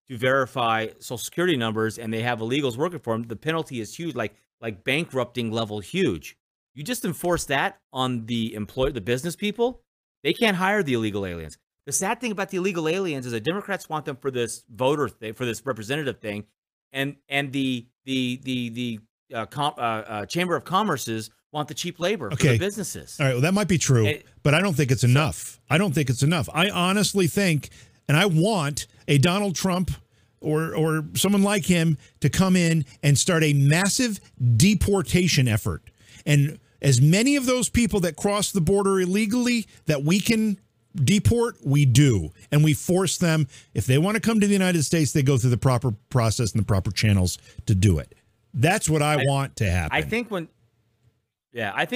to verify Social Security numbers and they have illegals working for them, the penalty is huge, like bankrupting level huge. You just enforce that on the business people. They can't hire the illegal aliens. The sad thing about the illegal aliens is that Democrats want them for this voter thing, for this representative thing, and the Chamber of Commerce's want the cheap labor for the businesses. All right, well, that might be true, but I don't think it's enough. I don't think it's enough. I honestly think, and I want a Donald Trump or someone like him to come in and start a massive deportation effort, and as many of those people that cross the border illegally that we can deport, we do. And we force them, if they want to come to the United States, they go through the proper process and the proper channels to do it. That's what I want to happen. I think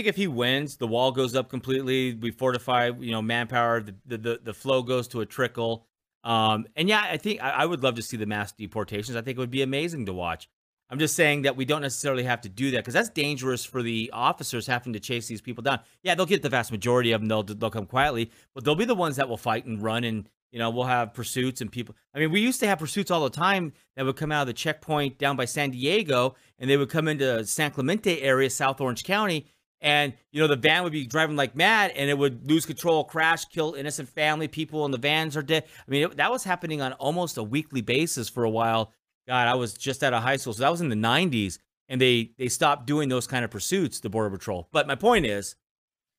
if he wins, the wall goes up completely. We fortify, manpower. The flow goes to a trickle. I would love to see the mass deportations. I think it would be amazing to watch. I'm just saying that we don't necessarily have to do that, because that's dangerous for the officers having to chase these people down. Yeah, they'll get the vast majority of them. They'll come quietly, but they'll be the ones that will fight and run, and we'll have pursuits and people. I mean, we used to have pursuits all the time that would come out of the checkpoint down by San Diego, and they would come into San Clemente area, South Orange County, and the van would be driving like mad, and it would lose control, crash, kill innocent family people, and the vans are dead. I mean, that was happening on almost a weekly basis for a while. God, I was just out of high school, so that was in the 90s, and they stopped doing those kind of pursuits, the Border Patrol. But my point is,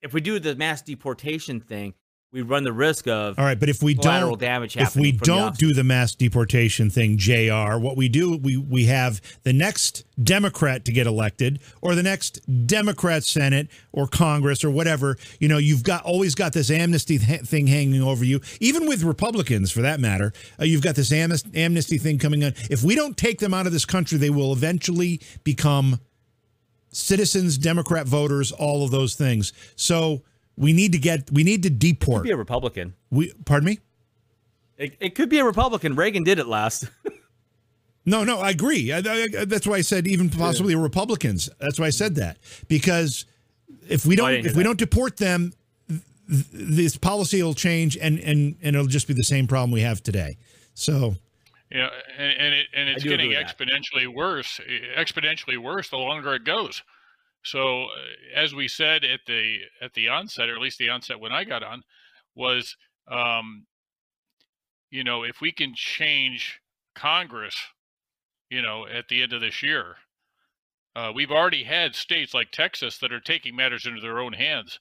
if we do the mass deportation thing, we run the risk of collateral damage happening. If we don't do the mass deportation thing, JR, what we do, we have the next Democrat to get elected, or the next Democrat Senate or Congress or whatever. You've always got this amnesty thing hanging over you, even with Republicans for that matter. You've got this amnesty thing coming on. If we don't take them out of this country, they will eventually become citizens, Democrat voters, all of those things. So we need to deport. It could be a Republican. Pardon me? It could be a Republican. Reagan did it last. No, I agree. That's why I said even possibly Republicans. That's why I said that, because if we don't deport them, this policy will change, and it'll just be the same problem we have today. So. Yeah, and it's getting exponentially worse the longer it goes. So as we said at the onset, or at least the onset when I got on, was, if we can change Congress, at the end of this year, we've already had states like Texas that are taking matters into their own hands.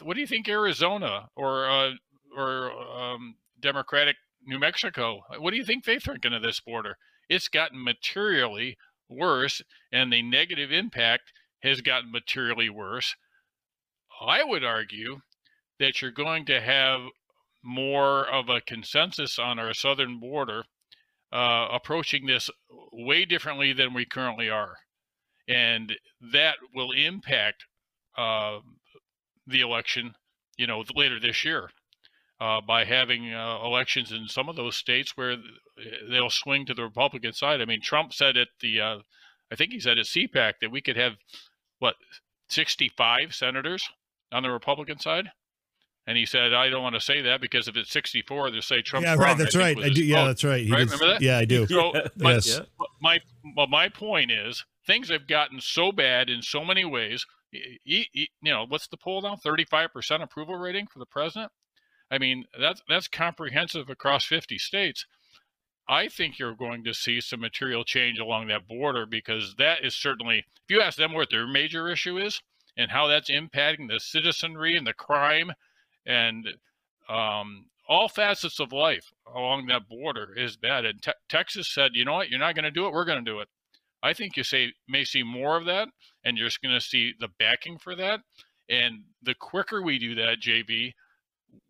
What do you think Arizona or Democratic New Mexico. What do you think they're thinking of this border? It's gotten materially worse, and the negative impact has gotten materially worse. I would argue that you're going to have more of a consensus on our southern border approaching this way differently than we currently are. And that will impact the election, you know, later this year by having elections in some of those states where they'll swing to the Republican side. I mean, Trump said at the, I think he said at CPAC that we could have, what, 65 senators on the Republican side? And he said, I don't want to say that because if it's 64, they'll say Trump's wrong. That's right. I do. Yeah, that's right. Remember that? Yeah, I do. So my point is things have gotten so bad in so many ways. You know, what's the poll now? 35% approval rating for the president. I mean, that's comprehensive across 50 states. I think you're going to see some material change along that border because that is certainly, if you ask them what their major issue is and how that's impacting the citizenry and the crime and all facets of life along that border is bad. And Texas said, you know what, you're not going to do it. We're going to do it. I think you may see more of that, and you're just going to see the backing for that. And the quicker we do that, JB,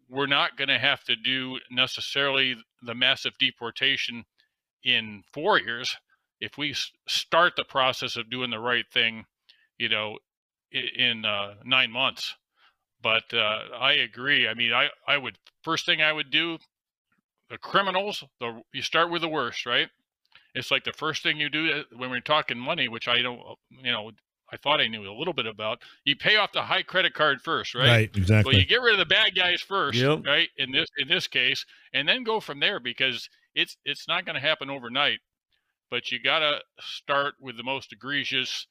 we're not going to have to do necessarily the massive deportation in 4 years. If we start the process of doing the right thing, you know, in 9 months. But I agree. I mean, I would, first thing I would do, the criminals, you start with the worst, right? It's like the first thing you do when we're talking money, which I don't, you know, I thought I knew a little bit about. You pay off the high credit card first, right? Right, exactly. Well, you get rid of the bad guys first, yep. Right? In this case, and then go from there because it's not going to happen overnight. But you got to start with the most egregious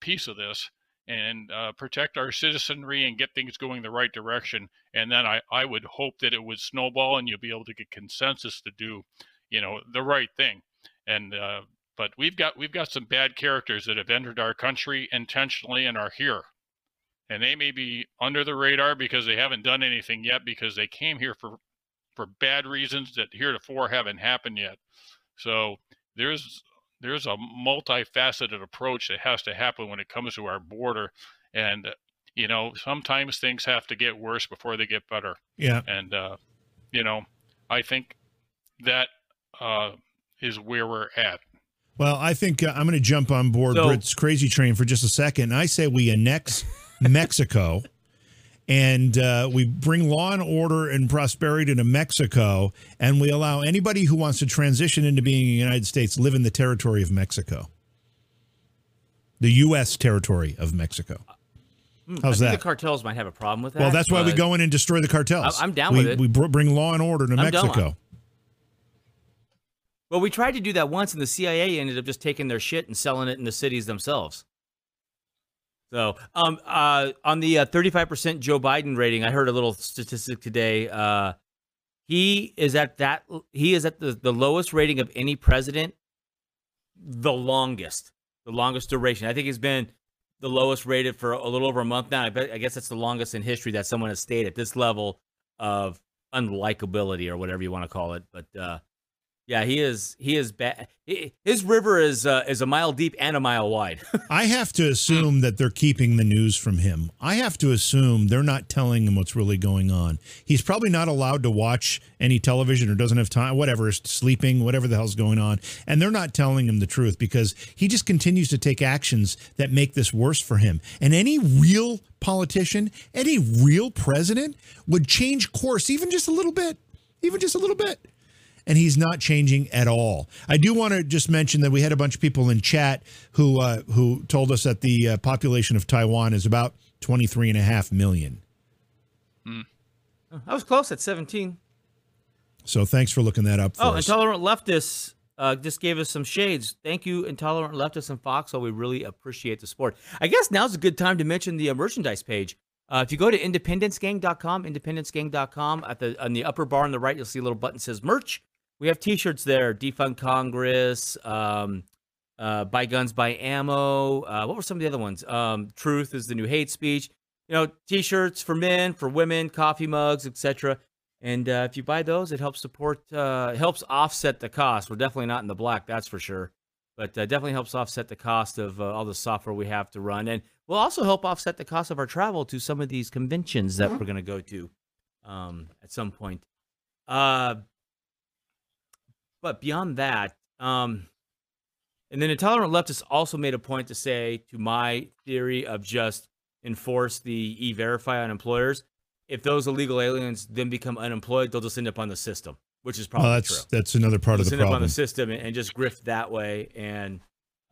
piece of this and protect our citizenry and get things going the right direction. And then I would hope that it would snowball and you'll be able to get consensus to do, you know, the right thing. And but we've got some bad characters that have entered our country intentionally and are here, and they may be under the radar because they haven't done anything yet because they came here for bad reasons that heretofore haven't happened yet. So there's a multifaceted approach that has to happen when it comes to our border, and you know, sometimes things have to get worse before they get better. Yeah. And you know, I think that is where we're at. Well, I think I'm going to jump on board Britt's crazy train for just a second. I say we annex Mexico and we bring law and order and prosperity to Mexico, and we allow anybody who wants to transition into being in the United States live in the territory of Mexico, the U.S. territory of Mexico. How's that? The cartels might have a problem with that. Well, that's why we go in and destroy the cartels. I'm down with it. We bring law and order to Mexico. Well, we tried to do that once, and the CIA ended up just taking their shit and selling it in the cities themselves. So on the 35% Joe Biden rating, I heard a little statistic today. He is at the lowest rating of any president, the longest duration. I think he's been the lowest rated for a little over a month now. I guess that's the longest in history that someone has stayed at this level of unlikability or whatever you want to call it. But yeah, he is bad. His river is a mile deep and a mile wide. I have to assume that they're keeping the news from him. I have to assume they're not telling him what's really going on. He's probably not allowed to watch any television or doesn't have time, whatever, sleeping, whatever the hell's going on. And they're not telling him the truth because he just continues to take actions that make this worse for him. And any real politician, any real president would change course even just a little bit, even just a little bit. And he's not changing at all. I do want to just mention that we had a bunch of people in chat who told us that the population of Taiwan is about 23.5 million. Hmm. I was close at 17. So thanks for looking that up for us. Intolerant Leftists just gave us some shades. Thank you, Intolerant Leftists and Foxhole. We really appreciate the support. I guess now's a good time to mention the merchandise page. If you go to IndependenceGang.com, IndependenceGang.com, on the upper bar on the right, you'll see a little button that says merch. We have T-shirts there, Defund Congress, Buy Guns, Buy Ammo. What were some of the other ones? Truth is the New Hate Speech. You know, T-shirts for men, for women, coffee mugs, etc. And if you buy those, it helps support, helps offset the cost. We're definitely not in the black, that's for sure. But definitely helps offset the cost of all the software we have to run. And will also help offset the cost of our travel to some of these conventions that we're going to go to at some point. But beyond that, and then intolerant leftists also made a point to say, to my theory of just enforce the E-Verify on employers, if those illegal aliens then become unemployed, they'll just end up on the system, which is probably true. That's another part of the problem. End up on the system and just grift that way. And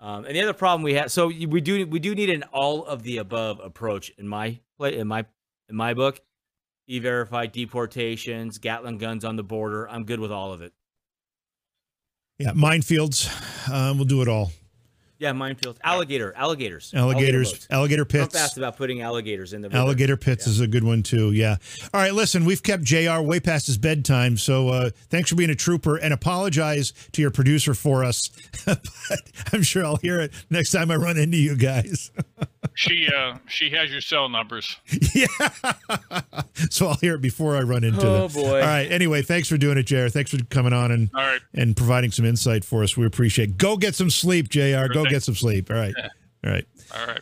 the other problem we have, so we do need an all of the above approach in my book. E-Verify, deportations, Gatling guns on the border. I'm good with all of it. Yeah, minefields. We'll do it all. Yeah, minefields. Alligators. Alligator pits. I'm fast about putting alligators in the river. Alligator pits is a good one, too. Yeah. All right, listen, we've kept JR way past his bedtime, so thanks for being a trooper, and apologize to your producer for us. But I'm sure I'll hear it next time I run into you guys. She has your cell numbers. Yeah. So I'll hear it before I run into them. Oh, boy. All right. Anyway, thanks for doing it, JR. Thanks for coming on and providing some insight for us. We appreciate it. Go get some sleep, JR. Go get some sleep. All right. Yeah. All right. All right.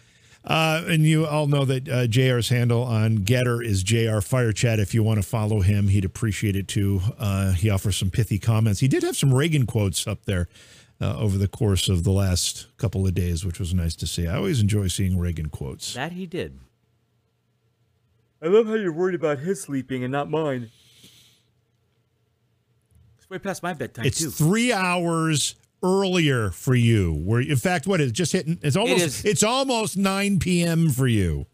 And you all know that JR's handle on Getter is JR Fire Chat. If you want to follow him, he'd appreciate it too. He offers some pithy comments. He did have some Reagan quotes up there over the course of the last couple of days, which was nice to see. I always enjoy seeing Reagan quotes. That he did. I love how you're worried about his sleeping and not mine. It's way past my bedtime, too. It's 3 hours earlier for you. Where, in fact, what is just hitting? It's almost 9 p.m. for you.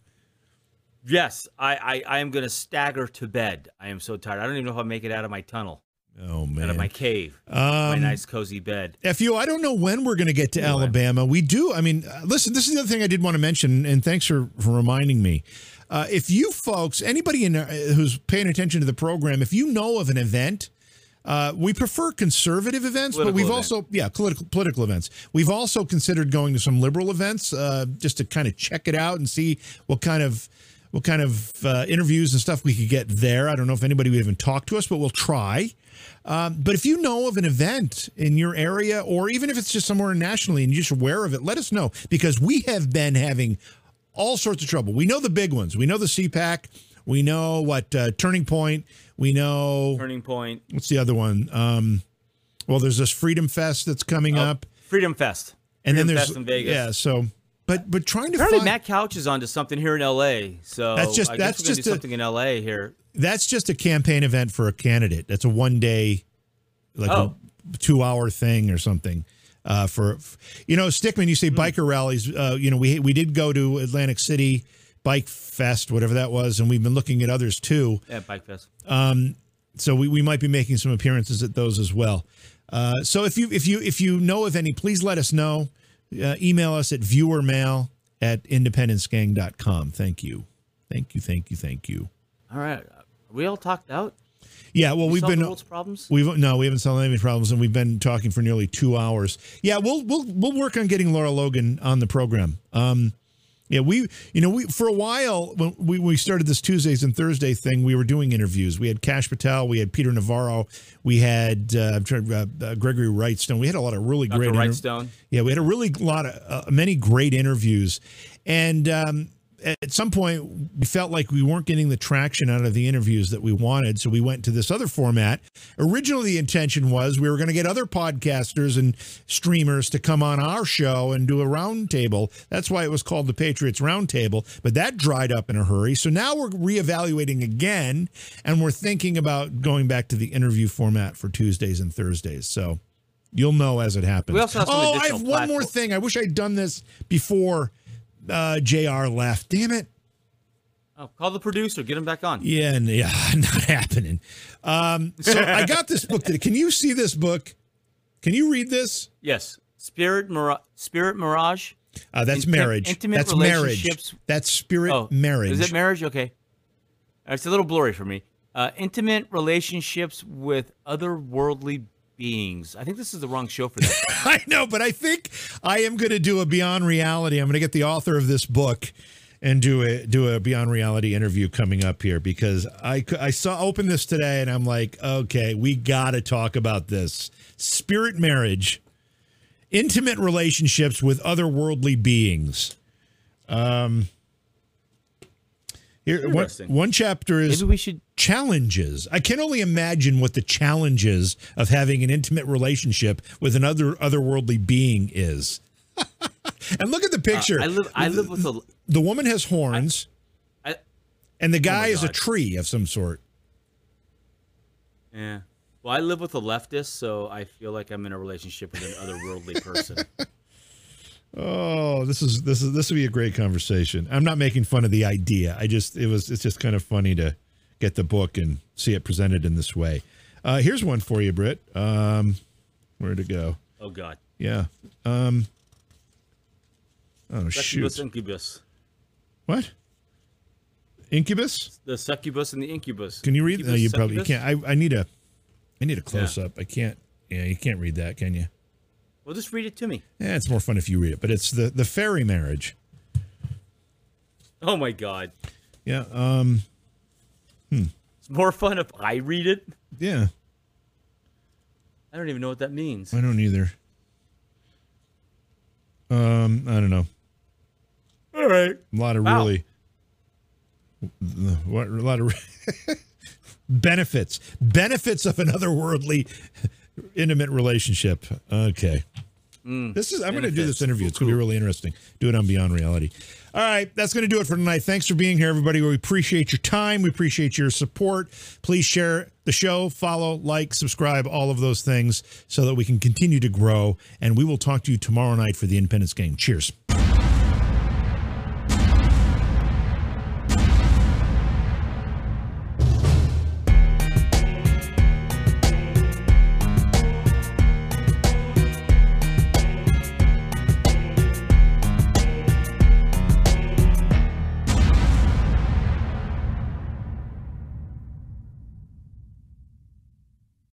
Yes, I am going to stagger to bed. I am so tired. I don't even know if I'll make it out of my tunnel. Oh man, out of my cave, my nice cozy bed. F.U., I don't know when we're going to get to Alabama. We do. I mean, listen, this is the other thing I did want to mention, and thanks for reminding me. If you folks, anybody who's paying attention to the program, if you know of an event. We prefer conservative events, political events. We've also considered going to some liberal events just to kind of check it out and see what kind of interviews and stuff we could get there. I don't know if anybody would even talk to us, but we'll try. But if you know of an event in your area, or even if it's just somewhere nationally and you're just aware of it, let us know, because we have been having all sorts of trouble. We know the big ones. We know the CPAC. We know what Turning Point. We know Turning Point. What's the other one? Well, there's this Freedom Fest that's coming up. Freedom Fest. And then there's Fest in Vegas. Yeah. So, but trying to find Matt Couch is onto something here in L.A. So I guess we're gonna do something in L.A. here. That's just a campaign event for a candidate. That's a 1 day, like a 2 hour thing or something. Stickman, you say biker rallies. We did go to Atlantic City. Bike Fest, whatever that was, and we've been looking at others too. Yeah, Bike Fest. So we might be making some appearances at those as well. So if you know of any, please let us know. Email us at viewermail@independencegang.com. Thank you. All right, are we all talked out? Yeah, well, we've been we haven't solved any problems, and we've been talking for nearly 2 hours. Yeah, we'll work on getting Lara Logan on the program. Yeah, we for a while, when we started this Tuesdays and Thursday thing, we were doing interviews. We had Kash Patel, we had Peter Navarro, we had Gregory Wrightstone. We had a lot of really great Wrightstone. Yeah, we had a really lot of many great interviews. And at some point, we felt like we weren't getting the traction out of the interviews that we wanted, so we went to this other format. Originally, the intention was we were going to get other podcasters and streamers to come on our show and do a roundtable. That's why it was called the Patriot's Roundtable, but that dried up in a hurry. So now we're reevaluating again, and we're thinking about going back to the interview format for Tuesdays and Thursdays. So you'll know as it happens. We also have I have one more thing. I wish I'd done this before JR left. Damn it. Oh, call the producer. Get him back on. Yeah, not happening. So I got this book today. Can you see this book? Can you read this? Yes. Spirit Mirage. That's marriage. Intimate that's relationships. Marriage. That's spirit marriage. Is it marriage? Okay. It's a little blurry for me. Intimate relationships with otherworldly beings. I think this is the wrong show for that. I know, but I think I am going to do a Beyond Reality. I'm going to get the author of this book and do a Beyond Reality interview coming up here, because I saw open this today and I'm like, okay, we got to talk about this. Spirit marriage, intimate relationships with otherworldly beings. Here, one chapter is challenges. I can only imagine what the challenges of having an intimate relationship with another otherworldly being is. And look at the picture. I live with a... The woman has horns, and the guy is a tree of some sort. Yeah. Well, I live with a leftist, so I feel like I'm in a relationship with an otherworldly person. Oh, this would be a great conversation. I'm not making fun of the idea. It's just kind of funny to get the book and see it presented in this way. Here's one for you, Britt. Where'd it go? Oh God. Yeah. Oh shoot. Succubus, incubus. What? Incubus? The succubus and the incubus. Can you read? Incubus, no, you probably can't. I need a close up. I can't. Yeah, you can't read that, can you? Well, just read it to me. Yeah, it's more fun if you read it. But it's the fairy marriage. Oh my God. Yeah. It's more fun if I read it. Yeah. I don't even know what that means. I don't either. I don't know. All right. A lot of benefits of an otherworldly intimate relationship. Okay. This is, I'm going to do this interview. It's going to be really interesting. Do it on Beyond Reality. All right. That's going to do it for tonight. Thanks for being here, everybody. We appreciate your time. We appreciate your support. Please share the show, follow, like, subscribe, all of those things so that we can continue to grow. And we will talk to you tomorrow night for the Independence Game. Cheers.